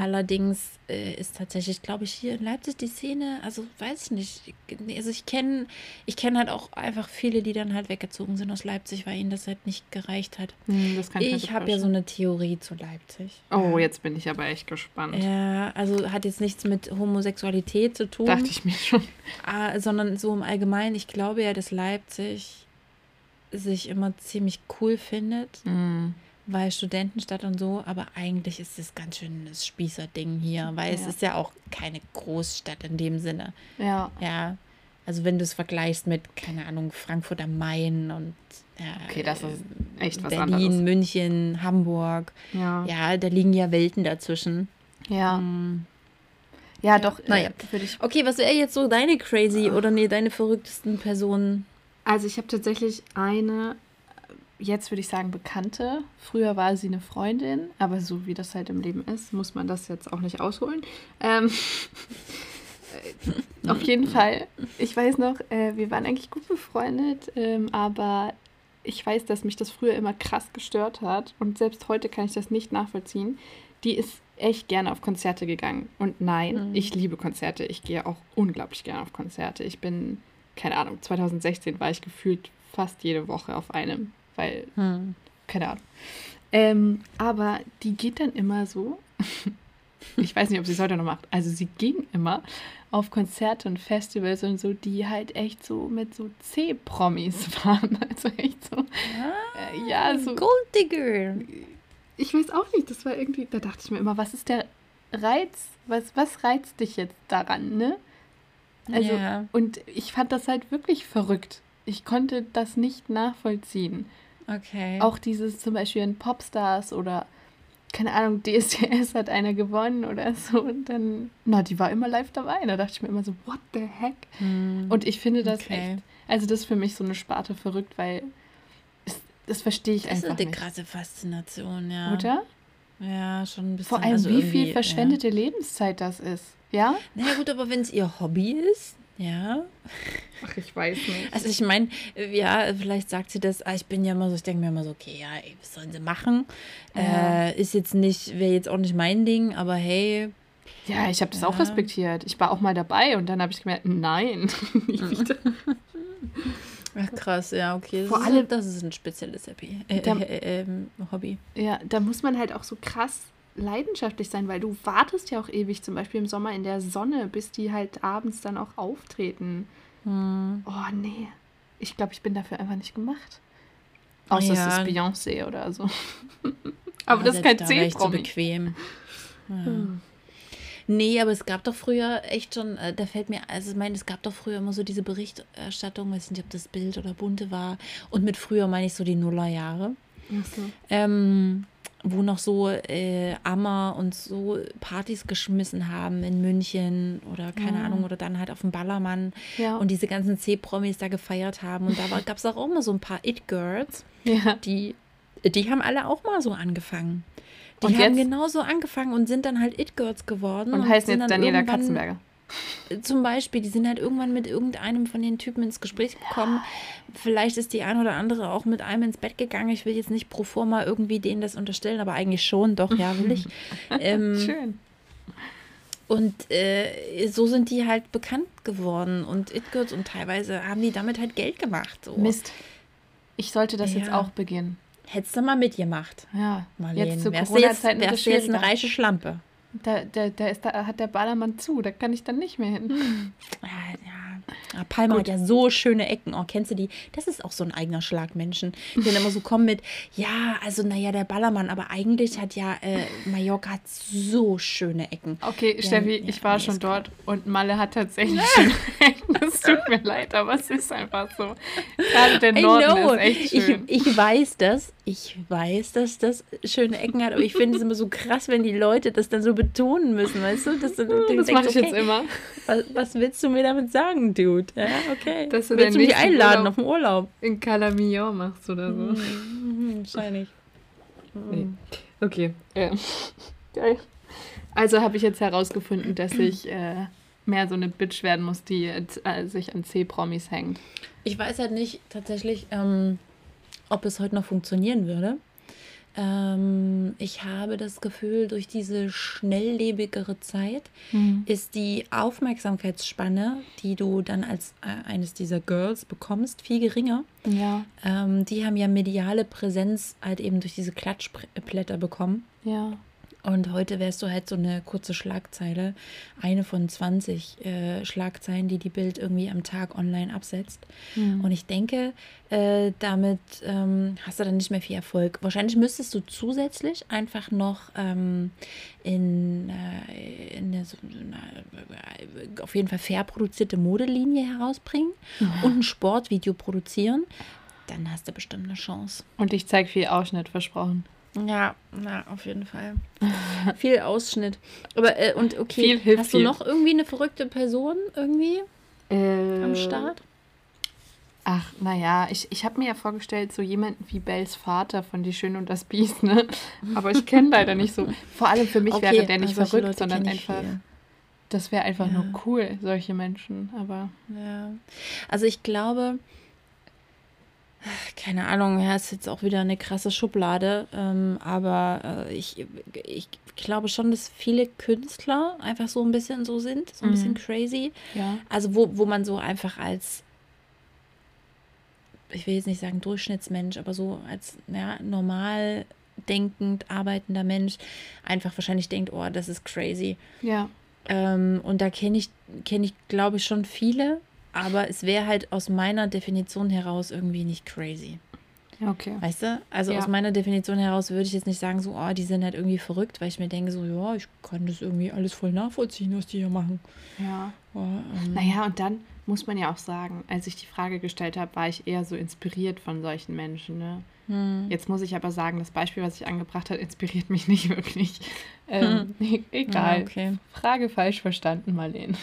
Allerdings ist tatsächlich, glaube ich, hier in Leipzig die Szene, also weiß ich nicht, also ich kenne halt auch einfach viele, die dann halt weggezogen sind aus Leipzig, weil ihnen das halt nicht gereicht hat. Das kann ich habe ja so eine Theorie zu Leipzig. Oh, jetzt bin ich aber echt gespannt. Ja, also hat jetzt nichts mit Homosexualität zu tun. Dachte ich mir schon. Sondern so im Allgemeinen, ich glaube ja, dass Leipzig sich immer ziemlich cool findet, weil Studentenstadt und so, aber eigentlich ist es ganz schön das Spießerding hier, weil es ist ja auch keine Großstadt in dem Sinne. Ja. Ja, also wenn du es vergleichst mit, keine Ahnung, Frankfurt am Main und okay, das ist echt was Berlin, anderes. München, Hamburg. Ja. Ja, da liegen ja Welten dazwischen. Ja. Ja, doch. Naja. Okay, was wäre jetzt so deine crazy oder deine verrücktesten Personen? Also ich habe tatsächlich eine, jetzt würde ich sagen Bekannte. Früher war sie eine Freundin, aber so wie das halt im Leben ist, muss man das jetzt auch nicht ausholen. Auf jeden Fall. Ich weiß noch, wir waren eigentlich gut befreundet, aber ich weiß, dass mich das früher immer krass gestört hat. Und selbst heute kann ich das nicht nachvollziehen. Die ist echt gerne auf Konzerte gegangen. Und nein, ich liebe Konzerte. Ich gehe auch unglaublich gerne auf Konzerte. Ich bin, keine Ahnung, 2016 war ich gefühlt fast jede Woche auf einem, weil, keine Ahnung. Aber die geht dann immer so, ich weiß nicht, ob sie es heute noch macht, also sie ging immer auf Konzerte und Festivals und so, die halt echt so mit so C-Promis waren. Also echt so, ja, so Golddigger. Ich weiß auch nicht, das war irgendwie, da dachte ich mir immer, was ist der Reiz, was reizt dich jetzt daran, ne? Also, und ich fand das halt wirklich verrückt. Ich konnte das nicht nachvollziehen. Okay. Auch dieses zum Beispiel in Popstars oder, keine Ahnung, DSDS hat einer gewonnen oder so. Und dann, die war immer live dabei. Da dachte ich mir immer so, what the heck? Und ich finde das echt, also das ist für mich so eine Sparte verrückt, weil das verstehe ich einfach nicht. Das ist eine krasse Faszination, ja. Oder? Ja, schon ein bisschen. Vor allem, also wie viel verschwendete Lebenszeit das ist, ja? Na ja, gut, aber wenn es ihr Hobby ist, ja. Ach, ich weiß nicht. Also ich meine, ja, vielleicht sagt sie das, ich bin ja immer so, ich denke mir immer so, okay, ja, ey, was sollen sie machen? Ja. Ist jetzt nicht, wäre jetzt auch nicht mein Ding, aber hey. Ja, ich habe das auch respektiert. Ich war auch mal dabei und dann habe ich gemerkt, nein, nicht wieder. Ach, krass, ja, okay. Vor allem, das ist ein spezielles Hobby. Ja, da muss man halt auch so krass leidenschaftlich sein, weil du wartest ja auch ewig, zum Beispiel im Sommer in der Sonne, bis die halt abends dann auch auftreten. Oh, nee. Ich glaube, ich bin dafür einfach nicht gemacht. Außer es ist Beyoncé oder so. Aber das ist kein C-Promi. Da wäre ich zu bequem. Ja. Nee, aber es gab doch früher echt schon, da fällt mir, also ich meine, es gab doch früher immer so diese Berichterstattung, weiß nicht, ob das Bild oder Bunte war, und mit früher meine ich so die Nullerjahre, wo noch so Ammer und so Partys geschmissen haben in München oder keine Ahnung, oder dann halt auf dem Ballermann und diese ganzen C-Promis da gefeiert haben, und da gab es auch immer so ein paar It-Girls, die haben alle auch mal so angefangen. Die haben genauso angefangen und sind dann halt It-Girls geworden. Und heißen jetzt Daniela Katzenberger. Zum Beispiel, die sind halt irgendwann mit irgendeinem von den Typen ins Gespräch gekommen. Vielleicht ist die ein oder andere auch mit einem ins Bett gegangen. Ich will jetzt nicht pro forma irgendwie denen das unterstellen, aber eigentlich schon, doch, ja, will ich. Schön. Und so sind die halt bekannt geworden. Und It-Girls, und teilweise haben die damit halt Geld gemacht. So. Mist, ich sollte das jetzt auch beginnen. Hättest du mal mitgemacht. Ja, Marleen. Jetzt zu Corona-Zeiten wärst du jetzt eine reiche Schlampe. Da hat der Ballermann zu, da kann ich dann nicht mehr hin. Ja, Ah, Palma hat ja so schöne Ecken. Oh, kennst du die? Das ist auch so ein eigener Schlag Menschen, die dann immer so kommen mit, ja, also naja, der Ballermann, aber eigentlich hat ja Mallorca hat so schöne Ecken. Okay, ja, Steffi, ja, ich war schon dort und Malle hat tatsächlich schöne Ecken. Es tut mir leid, aber es ist einfach so. Gerade der Norden ist echt schön. Ich weiß, dass das schöne Ecken hat, aber ich finde es immer so krass, wenn die Leute das dann so betonen müssen, weißt du? Dass dann, das mache ich okay, jetzt immer. Was willst du mir damit sagen, Dude? Ja, okay. Dass du willst du mich einladen auf den Urlaub? In Calamillon machst oder so. Wahrscheinlich. Nee. Okay. Geil. Also habe ich jetzt herausgefunden, dass ich mehr so eine Bitch werden muss, die sich an C-Promis hängt. Ich weiß halt nicht tatsächlich, ob es heute noch funktionieren würde. Ich habe das Gefühl, durch diese schnelllebigere Zeit ist die Aufmerksamkeitsspanne, die du dann als eines dieser Girls bekommst, viel geringer. Ja. Die haben ja mediale Präsenz halt eben durch diese Klatschblätter bekommen. Ja. Und heute wärst du halt so eine kurze Schlagzeile, eine von 20 Schlagzeilen, die Bild irgendwie am Tag online absetzt. Mhm. Und ich denke, damit hast du dann nicht mehr viel Erfolg. Wahrscheinlich müsstest du zusätzlich einfach noch auf jeden Fall fair produzierte Modelinie herausbringen und ein Sportvideo produzieren. Dann hast du bestimmt eine Chance. Und ich zeige viel Ausschnitt, versprochen. Ja, na, auf jeden Fall. Viel Ausschnitt. Aber, und okay, viel hast du noch irgendwie eine verrückte Person irgendwie am Start? Ach, naja, ich habe mir ja vorgestellt, so jemanden wie Bells Vater von Die Schöne und das Biest, ne? Aber ich kenne leider nicht so. Vor allem für mich wäre der nicht verrückt, Leute, sondern einfach... Viel. Das wäre einfach nur cool, solche Menschen, aber... Ja, also ich glaube... Keine Ahnung, ja, ist jetzt auch wieder eine krasse Schublade, aber ich glaube schon, dass viele Künstler einfach so ein bisschen so sind, so ein bisschen crazy. Ja. Also wo man so einfach als, ich will jetzt nicht sagen Durchschnittsmensch, aber so als normal denkend arbeitender Mensch einfach wahrscheinlich denkt, oh, das ist crazy. Ja. Und da kenne ich, glaube ich, schon viele. Aber es wäre halt aus meiner Definition heraus irgendwie nicht crazy. Okay. Weißt du? Also aus meiner Definition heraus würde ich jetzt nicht sagen, so, oh, die sind halt irgendwie verrückt, weil ich mir denke, so, ja, ich kann das irgendwie alles voll nachvollziehen, was die hier machen. Ja. Oh, naja, und dann muss man ja auch sagen, als ich die Frage gestellt habe, war ich eher so inspiriert von solchen Menschen, ne? Jetzt muss ich aber sagen, das Beispiel, was ich angebracht habe, inspiriert mich nicht wirklich. Egal. Ja, okay. Frage falsch verstanden, Marleen.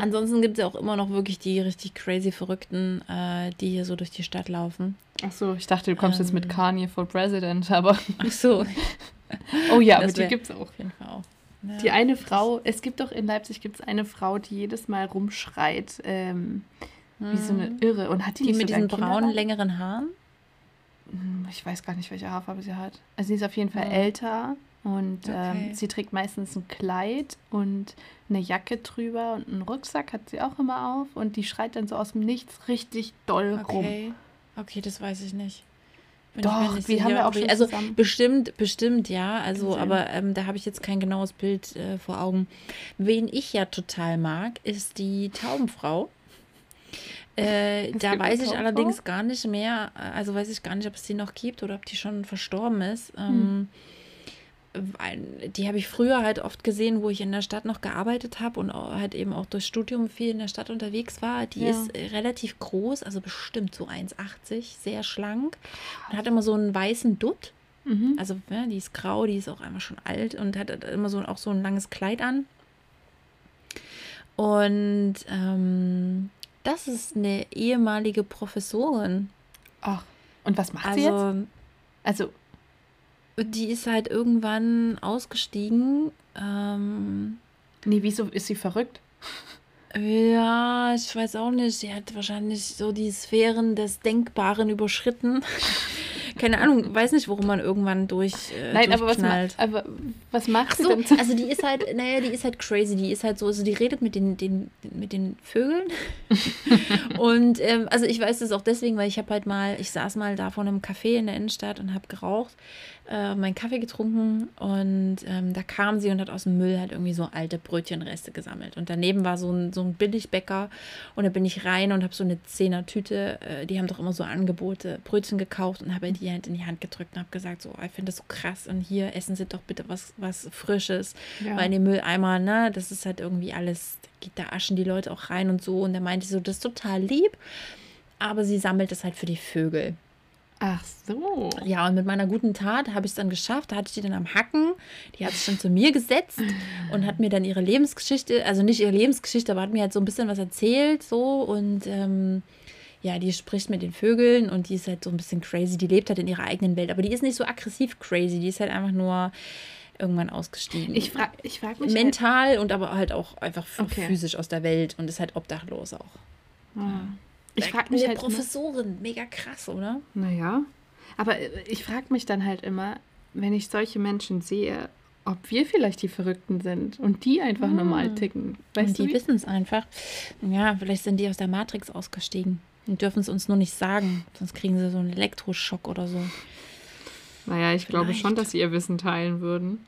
Ansonsten gibt es ja auch immer noch wirklich die richtig crazy Verrückten, die hier so durch die Stadt laufen. Ach so, ich dachte, du kommst jetzt mit Kanye for President, aber... Ach so. Oh ja, aber die gibt es auch. Auf jeden Fall auch. Ja. Die eine Frau, es gibt doch in Leipzig gibt's eine Frau, die jedes Mal rumschreit, wie so eine Irre. Und hat die nicht mit diesen braunen, längeren Haaren? Ich weiß gar nicht, welche Haarfarbe sie hat. Also sie ist auf jeden Fall älter. Und sie trägt meistens ein Kleid und eine Jacke drüber und einen Rucksack hat sie auch immer auf. Und die schreit dann so aus dem Nichts richtig doll rum. Okay, das weiß ich nicht. Doch, wir haben ja auch schon zusammen. Bestimmt, ja. Also, aber da habe ich jetzt kein genaues Bild vor Augen. Wen ich ja total mag, ist die Taubenfrau. Da weiß ich allerdings gar nicht mehr, also weiß ich gar nicht, ob es die noch gibt oder ob die schon verstorben ist. Die habe ich früher halt oft gesehen, wo ich in der Stadt noch gearbeitet habe und halt eben auch durchs Studium viel in der Stadt unterwegs war. Die ist relativ groß, also bestimmt so 1,80, sehr schlank und hat immer so einen weißen Dutt. Mhm. Also ja, die ist grau, die ist auch einfach schon alt und hat immer so, auch so ein langes Kleid an. Und das ist eine ehemalige Professorin. Ach, und was macht sie jetzt? Also... Die ist halt irgendwann ausgestiegen. Nee, wieso ist sie verrückt? Ja, ich weiß auch nicht. Sie hat wahrscheinlich so die Sphären des Denkbaren überschritten. keine Ahnung, weiß nicht, worum man irgendwann durchknallt. Nein, aber was macht sie so, denn? Also die ist halt, naja, die ist halt crazy, die ist halt so, also die redet mit den Vögeln. Und also ich weiß das auch deswegen, weil ich habe halt mal, ich saß mal da vor einem Café in der Innenstadt und habe geraucht, meinen Kaffee getrunken und da kam sie und hat aus dem Müll halt irgendwie so alte Brötchenreste gesammelt. Und daneben war so ein Billigbäcker und da bin ich rein und habe so eine 10er-Tüte, die haben doch immer so Angebote, Brötchen gekauft und habe die halt in die Hand gedrückt und habe gesagt, so, ich finde das so krass und hier essen Sie doch bitte was Frisches, ja. Weil in den Mülleimer, ne, das ist halt irgendwie alles, da aschen die Leute auch rein und so und da meinte ich so, das ist total lieb, aber sie sammelt das halt für die Vögel. Ach so. Ja, und mit meiner guten Tat habe ich es dann geschafft. Da hatte ich die dann am Hacken. Die hat sich dann zu mir gesetzt und hat mir dann ihre Lebensgeschichte, also nicht ihre Lebensgeschichte, aber hat mir halt so ein bisschen was erzählt. So und ja, die spricht mit den Vögeln und die ist halt so ein bisschen crazy. Die lebt halt in ihrer eigenen Welt, aber die ist nicht so aggressiv crazy. Die ist halt einfach nur irgendwann ausgestiegen. Ich frag mich mental halt. Und aber halt auch einfach physisch aus der Welt und ist halt obdachlos auch. Ah. Ja. Ich frage mich halt Professorin, mega krass, oder? Naja, aber ich frage mich dann halt immer, wenn ich solche Menschen sehe, ob wir vielleicht die Verrückten sind und die einfach normal ticken. Weißt du, die wissen es einfach. Ja, vielleicht sind die aus der Matrix ausgestiegen und dürfen es uns nur nicht sagen, sonst kriegen sie so einen Elektroschock oder so. Naja, ich glaube schon, dass sie ihr Wissen teilen würden,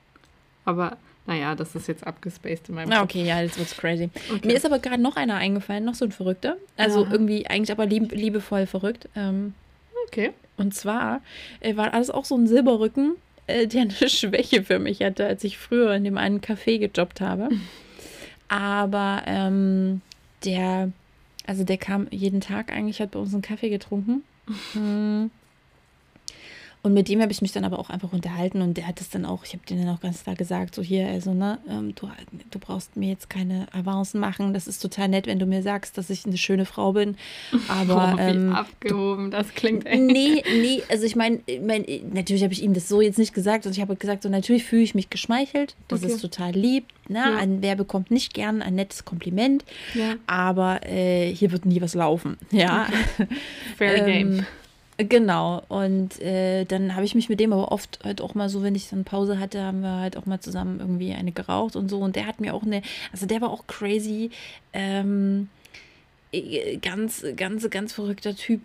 aber... Naja, das ist jetzt abgespaced in meinem Kopf. Okay, ja, jetzt wird's crazy. Okay. Mir ist aber gerade noch einer eingefallen, noch so ein Verrückter. Also irgendwie eigentlich aber liebevoll verrückt. Okay. Und zwar war alles auch so ein Silberrücken, der eine Schwäche für mich hatte, als ich früher in dem einen Café gejobbt habe. Aber der kam jeden Tag eigentlich, hat bei uns einen Kaffee getrunken. Und mit dem habe ich mich dann aber auch einfach unterhalten und der hat es dann auch, ich habe dem dann auch ganz klar gesagt, so hier, also ne, du brauchst mir jetzt keine Avancen machen, das ist total nett, wenn du mir sagst, dass ich eine schöne Frau bin, aber... Oh, wie abgehoben, das klingt echt. Nee, also ich meine, natürlich habe ich ihm das so jetzt nicht gesagt, und ich habe gesagt, so natürlich fühle ich mich geschmeichelt, das ist total lieb, ne, ja. Wer bekommt nicht gern ein nettes Kompliment, ja. Aber hier wird nie was laufen, ja. Okay. Fair game. Genau, und dann habe ich mich mit dem aber oft halt auch mal so, wenn ich dann Pause hatte, haben wir halt auch mal zusammen irgendwie eine geraucht und so. Und der hat mir auch der war auch crazy, ganz, ganz, ganz verrückter Typ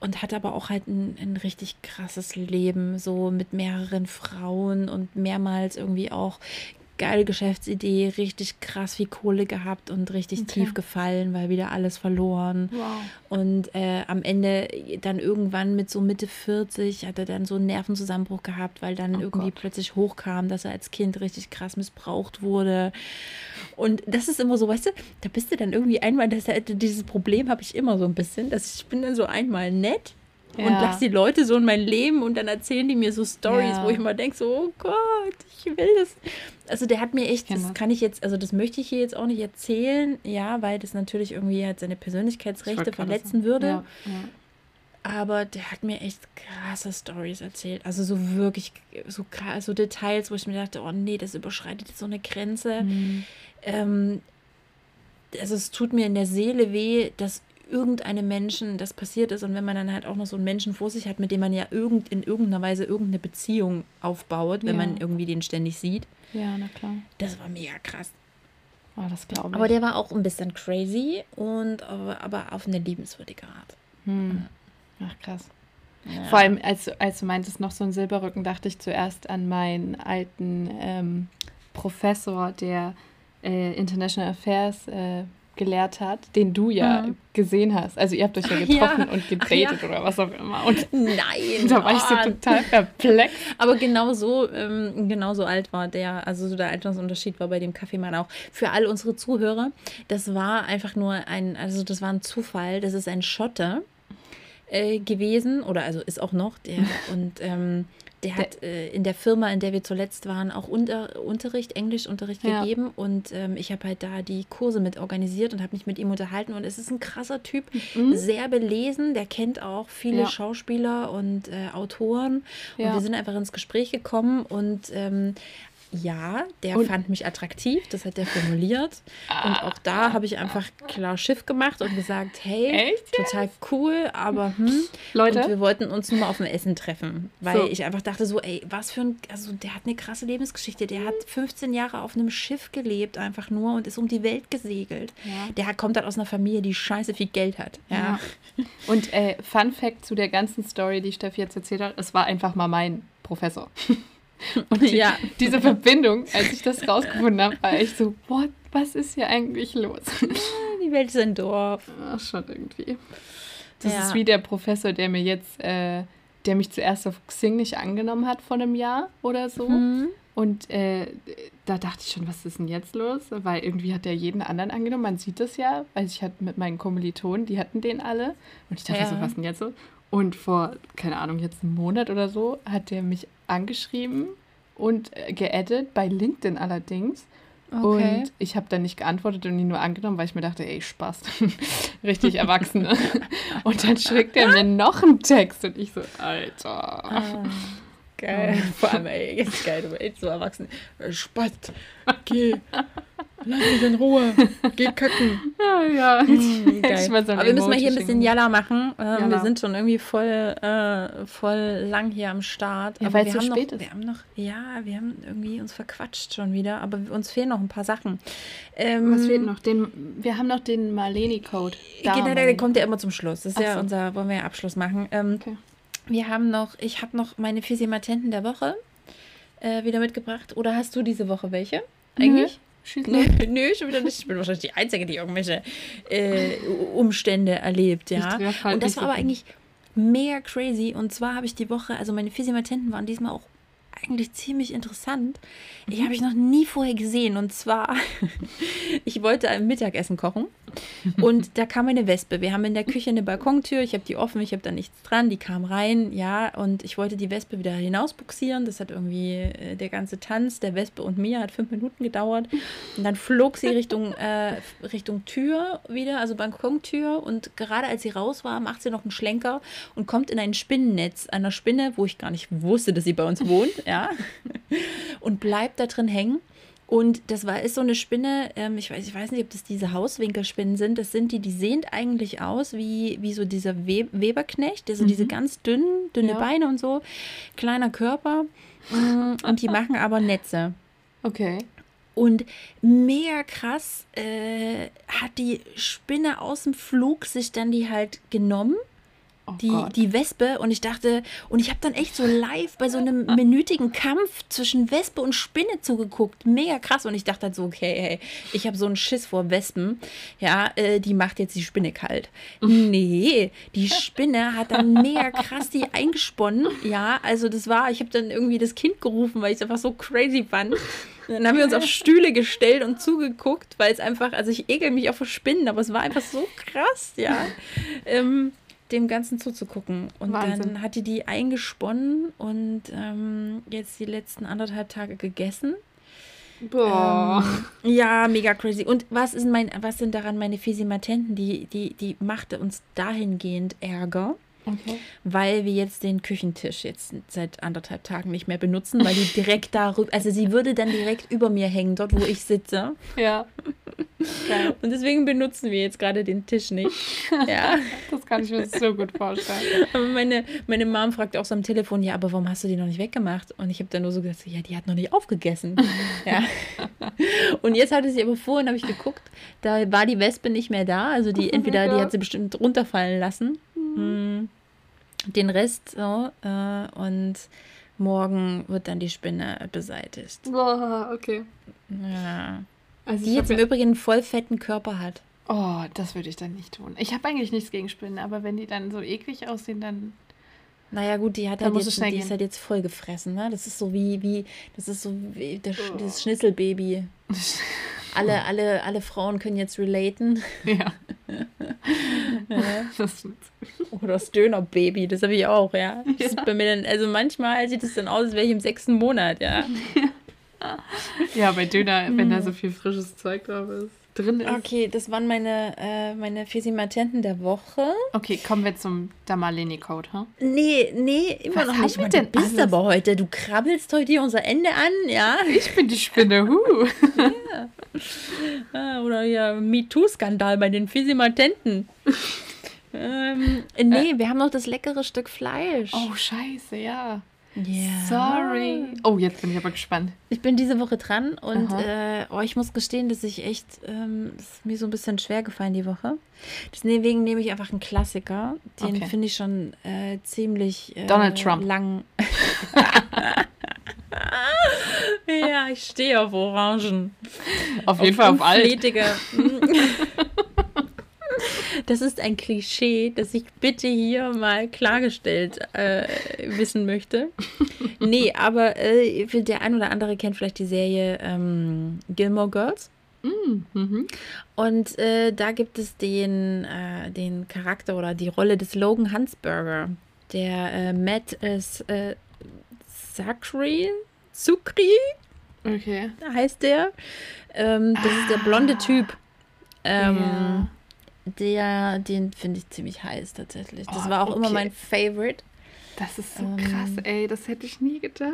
und hat aber auch halt ein richtig krasses Leben, so mit mehreren Frauen und mehrmals irgendwie auch geile Geschäftsidee, richtig krass viel Kohle gehabt und richtig tief gefallen, weil wieder alles verloren. Wow. Und am Ende dann irgendwann mit so Mitte 40 hat er dann so einen Nervenzusammenbruch gehabt, weil dann plötzlich hochkam, dass er als Kind richtig krass missbraucht wurde. Und das ist immer so, weißt du, da bist du dann irgendwie einmal, dieses Problem habe ich immer so ein bisschen, dass ich bin dann so einmal nett, und lass die Leute so in mein Leben und dann erzählen die mir so Storys, wo ich immer denke, so, oh Gott, ich will das. Also der hat mir echt, das kann ich jetzt, also das möchte ich hier jetzt auch nicht erzählen, ja, weil das natürlich irgendwie halt seine Persönlichkeitsrechte verletzen würde. Ja, ja. Aber der hat mir echt krasse Storys erzählt. Also so wirklich, so krass, so Details, wo ich mir dachte, oh nee, das überschreitet jetzt so eine Grenze. Mhm. Also es tut mir in der Seele weh, dass irgendeinem Menschen das passiert ist und wenn man dann halt auch noch so einen Menschen vor sich hat, mit dem man ja in irgendeiner Weise irgendeine Beziehung aufbaut, wenn man irgendwie den ständig sieht. Ja, na klar. Das war mega krass. Oh, das glaube ich. Aber der war auch ein bisschen crazy und aber auf eine liebenswürdige Art. Hm. Ach, krass. Ja. Vor allem, als du meintest, noch so ein Silberrücken, dachte ich zuerst an meinen alten Professor, der International Affairs gelehrt hat, den du ja gesehen hast. Also ihr habt euch ja getroffen und gedatet oder was auch immer. Und nein! Da war ich so total perplex. Aber genauso alt war der, also so der Altersunterschied war bei dem Kaffeemann auch. Für all unsere Zuhörer, das war einfach nur das war ein Zufall, das ist ein Schotte gewesen, oder also ist auch noch der und der hat in der Firma, in der wir zuletzt waren, auch Englischunterricht gegeben und ich habe halt da die Kurse mit organisiert und habe mich mit ihm unterhalten und es ist ein krasser Typ, sehr belesen, der kennt auch viele Schauspieler und Autoren und wir sind einfach ins Gespräch gekommen und ja, der fand mich attraktiv, das hat der formuliert. Und auch da habe ich einfach klar Schiff gemacht und gesagt, hey, echt? Total cool, aber Leute. Und wir wollten uns nur mal auf dem Essen treffen, weil ich einfach dachte so, ey, was für ein, also der hat eine krasse Lebensgeschichte, der hat 15 Jahre auf einem Schiff gelebt einfach nur und ist um die Welt gesegelt. Ja. Der kommt halt aus einer Familie, die scheiße viel Geld hat. Ja. Ja. Und Fun Fact zu der ganzen Story, die Steffi jetzt erzählt hat, es war einfach mal mein Professor. Und diese Verbindung, als ich das rausgefunden habe, war ich so, was ist hier eigentlich los? Die Welt ist ein Dorf. Ach, schon irgendwie. Das ist wie der Professor, der mir jetzt, der mich zuerst auf Xing nicht angenommen hat vor einem Jahr oder so. Mhm. Und da dachte ich schon, was ist denn jetzt los? Weil irgendwie hat der jeden anderen angenommen. Man sieht das ja. Also ich hatte mit meinen Kommilitonen, die hatten den alle. Und ich dachte so, was denn jetzt so? Und vor, keine Ahnung, jetzt einem Monat oder so, hat der mich angeschrieben und geaddet, bei LinkedIn allerdings. Okay. Und ich habe dann nicht geantwortet und ihn nur angenommen, weil ich mir dachte, ey, Spaß, richtig Erwachsene. Und dann schickt er mir noch einen Text und ich so, Alter. Ah, geil. Vor allem, ey, jetzt geil, du bist so erwachsen. Spaß, geh. Lass mich in Ruhe. Geh kacken. Ja, ja. Geil. Aber wir müssen mal hier ein bisschen Jalla machen. Jalla. Wir sind schon irgendwie voll lang hier am Start. Ja, weil es zu spät ist. Wir haben irgendwie uns verquatscht schon wieder, aber uns fehlen noch ein paar Sachen. Was fehlt noch? Wir haben noch den Marleni-Code. Genau, der kommt ja immer zum Schluss. Das ist wollen wir ja Abschluss machen. Okay. Ich habe noch meine Physimatenten der Woche wieder mitgebracht. Oder hast du diese Woche welche eigentlich? Nö, schon wieder nicht. Ich bin wahrscheinlich die Einzige, die irgendwelche Umstände erlebt, ja. Und das war aber eigentlich mega crazy. Und zwar habe ich die Woche, also meine Physimatenten waren diesmal auch eigentlich ziemlich interessant. Die habe ich noch nie vorher gesehen. Und zwar, ich wollte ein Mittagessen kochen und da kam eine Wespe. Wir haben in der Küche eine Balkontür. Ich habe die offen, ich habe da nichts dran. Die kam rein, ja. Und ich wollte die Wespe wieder hinausbuxieren. Das hat irgendwie der ganze Tanz der Wespe und mir hat 5 Minuten gedauert. Und dann flog sie Richtung Tür wieder, also Balkontür. Und gerade als sie raus war, macht sie noch einen Schlenker und kommt in ein Spinnennetz einer Spinne, wo ich gar nicht wusste, dass sie bei uns wohnt. Ja, und bleibt da drin hängen. Und das ist so eine Spinne, ich weiß nicht, ob das diese Hauswinkelspinnen sind, das sind die sehen eigentlich aus wie so dieser Weberknecht, also diese ganz dünne Beine und so, kleiner Körper und die machen aber Netze. Okay. Und mega krass hat die Spinne aus dem Flug sich dann die halt genommen, die Wespe, und ich dachte, und ich habe dann echt so live bei so einem minütigen Kampf zwischen Wespe und Spinne zugeguckt, mega krass, und ich dachte halt so, okay, hey, ich habe so einen Schiss vor Wespen, ja, die macht jetzt die Spinne kalt. Nee, die Spinne hat dann mega krass die eingesponnen, ja, also ich habe dann irgendwie das Kind gerufen, weil ich es einfach so crazy fand. Dann haben wir uns auf Stühle gestellt und zugeguckt, weil es einfach, also ich ekel mich auch vor Spinnen, aber es war einfach so krass, ja, dem Ganzen zuzugucken. Und Wahnsinn. Dann hat die eingesponnen und jetzt die letzten 1,5 Tage gegessen. Boah. Ja, mega crazy. Und was sind daran meine Physimatenten? Die machte uns dahingehend Ärger. Okay. Weil wir jetzt den Küchentisch jetzt seit 1,5 Tagen nicht mehr benutzen, weil die direkt sie würde dann direkt über mir hängen, dort, wo ich sitze. Ja. Und deswegen benutzen wir jetzt gerade den Tisch nicht. Ja. Das kann ich mir so gut vorstellen. Aber meine Mom fragt auch so am Telefon, ja, aber warum hast du die noch nicht weggemacht? Und ich habe dann nur so gesagt, ja, die hat noch nicht aufgegessen. Ja. Und jetzt hatte sie aber vorhin, habe ich geguckt, da war die Wespe nicht mehr da, also die hat sie bestimmt runterfallen lassen. Mhm. Den Rest so und morgen wird dann die Spinne beseitigt. Boah, okay. Ja. Also die jetzt im Übrigen einen voll fetten Körper hat. Oh, das würde ich dann nicht tun. Ich habe eigentlich nichts gegen Spinnen, aber wenn die dann so eklig aussehen, dann... Naja gut, die ist halt jetzt voll gefressen, ne? Das ist so wie das Schnitzelbaby. Alle Frauen können jetzt relaten. Ja. Oder das Dönerbaby, das habe ich auch, ja. Das ist bei mir dann, also manchmal sieht es dann aus, als wäre ich im 6. Monat, ja. Ja, bei Döner, wenn da so viel frisches Zeug drauf ist. drin ist. Okay, das waren meine Fesimatenten der Woche. Okay, kommen wir zum Damaleni-Code, ha? Huh? Nee, immer was noch nicht. Mit denn du bist alles? Aber heute, du krabbelst heute hier unser Ende an, ja? Ich bin die Spinne, ja. Oder ja, MeToo-Skandal bei den Fesimatenten. Wir haben noch das leckere Stück Fleisch. Oh, scheiße, ja. Yeah. Sorry. Oh, jetzt bin ich aber gespannt. Ich bin diese Woche dran und ich muss gestehen, dass ich echt, das ist mir so ein bisschen schwer gefallen die Woche. Deswegen nehme ich einfach einen Klassiker. Den finde ich schon ziemlich Donald Trump. Lang. Ja, ich stehe auf Orangen. Auf jeden Fall auf alt. Das ist ein Klischee, das ich bitte hier mal klargestellt wissen möchte. Nee, aber der ein oder andere kennt vielleicht die Serie Gilmore Girls. Mhm. Und da gibt es den Charakter oder die Rolle des Logan Huntsberger, der Matt Zuckery okay. heißt der. Das ist der blonde Typ. Ja. Den finde ich ziemlich heiß tatsächlich. Das war auch immer mein Favorite. Das ist so krass, ey. Das hätte ich nie gedacht.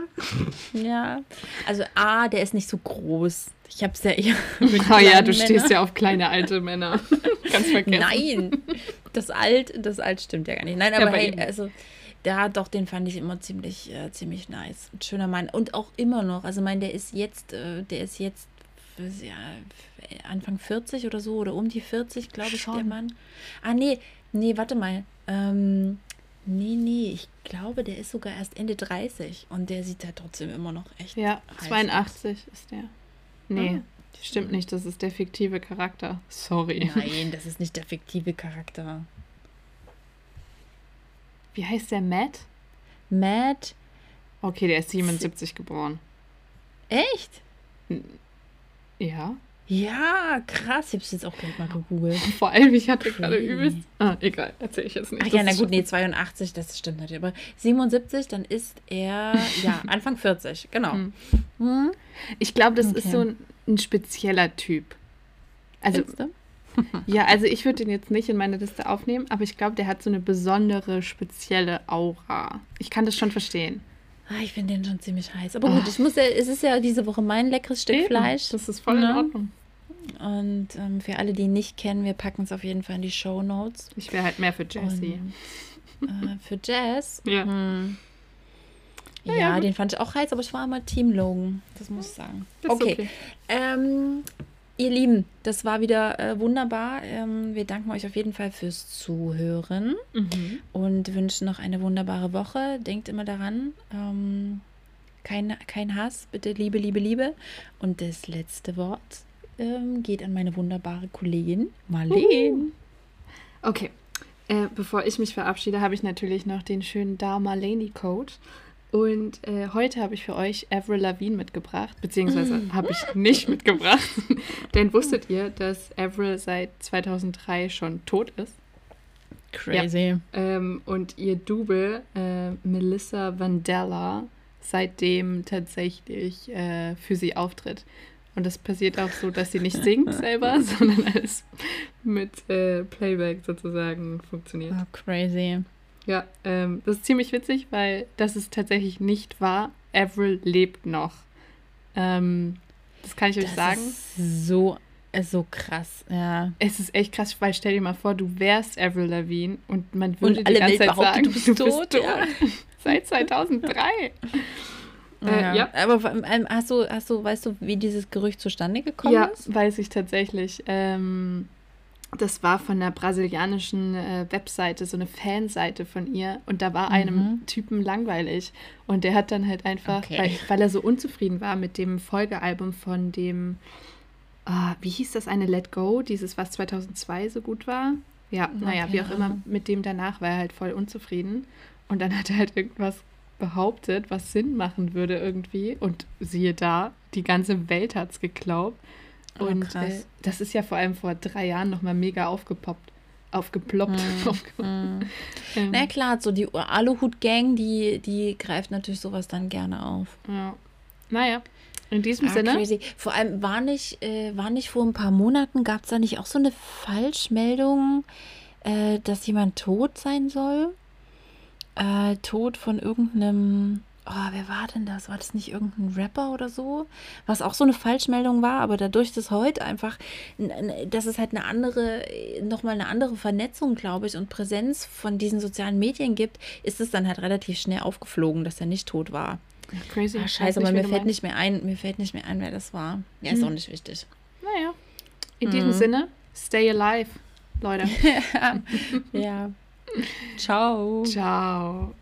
Ja. Also der ist nicht so groß. Ich hab's ja eher mit kleinen Männern. Du stehst ja auf kleine alte Männer. Ganz vergessen. Nein. Das Alt stimmt ja gar nicht. Nein, aber hey, also den fand ich immer ziemlich nice. Ein schöner Mann. Und auch immer noch. Also mein, der ist jetzt ja, Anfang 40 oder so, oder um die 40, glaube ich, der Mann. Ah, nee, warte mal. Nee, ich glaube, der ist sogar erst Ende 30 und der sieht da trotzdem immer noch echt ja, 82 aus. Ist der. Nee, stimmt nicht, das ist der fiktive Charakter. Sorry. Nein, das ist nicht der fiktive Charakter. Wie heißt der? Matt? Okay, der ist 77 geboren. Echt? Ja. Ja, krass. Ich hab's jetzt auch gleich mal gegoogelt. Vor allem, ich hatte gerade übelst... Ah, egal, erzähle ich jetzt nicht. Ach ja, na gut, 82, das stimmt natürlich. Aber 77, dann ist er, ja, Anfang 40, genau. Hm. Ich glaube, das ist so ein spezieller Typ. Also, ja, also ich würde den jetzt nicht in meine Liste aufnehmen, aber ich glaube, der hat so eine besondere, spezielle Aura. Ich kann das schon verstehen. Ich finde den schon ziemlich heiß. Aber gut, es ist ja diese Woche mein leckeres Stück Fleisch. Das ist voll in Ordnung. Und für alle, die ihn nicht kennen, wir packen es auf jeden Fall in die Shownotes. Ich wäre halt mehr für Jessie. Für Jess? Ja. Ja, den fand ich auch heiß, aber ich war immer Team Logan. Das muss ich sagen. Okay. Ihr Lieben, das war wieder wunderbar. Wir danken euch auf jeden Fall fürs Zuhören und wünschen noch eine wunderbare Woche. Denkt immer daran, kein Hass, bitte Liebe, Liebe, Liebe. Und das letzte Wort geht an meine wunderbare Kollegin Marleen. Okay, bevor ich mich verabschiede, habe ich natürlich noch den schönen Damaleni-Code. Und heute habe ich für euch Avril Lavigne mitgebracht, beziehungsweise habe ich nicht mitgebracht, denn wusstet ihr, dass Avril seit 2003 schon tot ist? Crazy. Ja. Und ihr Double, Melissa Vandella, seitdem tatsächlich für sie auftritt. Und das passiert auch so, dass sie nicht singt selber, sondern alles mit Playback sozusagen funktioniert. Oh, crazy. Ja, das ist ziemlich witzig, weil das ist tatsächlich nicht wahr. Avril lebt noch. Das kann ich euch sagen. Das ist so krass, ja. Es ist echt krass, weil stell dir mal vor, du wärst Avril Lavigne und man würde die ganze Zeit sagen, du bist tot. Ja. Seit 2003. Ja. Aber weißt du, wie dieses Gerücht zustande gekommen ist? Ja, weiß ich tatsächlich. Das war von einer brasilianischen Webseite, so eine Fanseite von ihr. Und da war einem Typen langweilig. Und der hat dann halt einfach, weil er so unzufrieden war mit dem Folgealbum von dem, wie hieß das, eine Let Go? Dieses, was 2002 so gut war? Ja, wie auch immer, mit dem danach war er halt voll unzufrieden. Und dann hat er halt irgendwas behauptet, was Sinn machen würde irgendwie. Und siehe da, die ganze Welt hat's geglaubt. Und das ist ja vor allem vor 3 Jahren nochmal mega aufgeploppt. Na klar, so die Aluhut-Gang, die greift natürlich sowas dann gerne auf. Ja. Naja, In diesem Sinne? Crazy. Vor allem war nicht vor ein paar Monaten, gab es da nicht auch so eine Falschmeldung, dass jemand tot sein soll? Tot von irgendeinem... Oh, wer war denn das? War das nicht irgendein Rapper oder so? Was auch so eine Falschmeldung war, aber dadurch, dass heute einfach, das ist halt eine andere, nochmal eine andere Vernetzung, glaube ich, und Präsenz von diesen sozialen Medien gibt, ist es dann halt relativ schnell aufgeflogen, dass er nicht tot war. Crazy. Ah, scheiße, aber mir fällt nicht mehr ein, wer das war. Ja, ist auch nicht wichtig. Naja. In diesem Sinne, stay alive, Leute. Ja. Ciao. Ciao.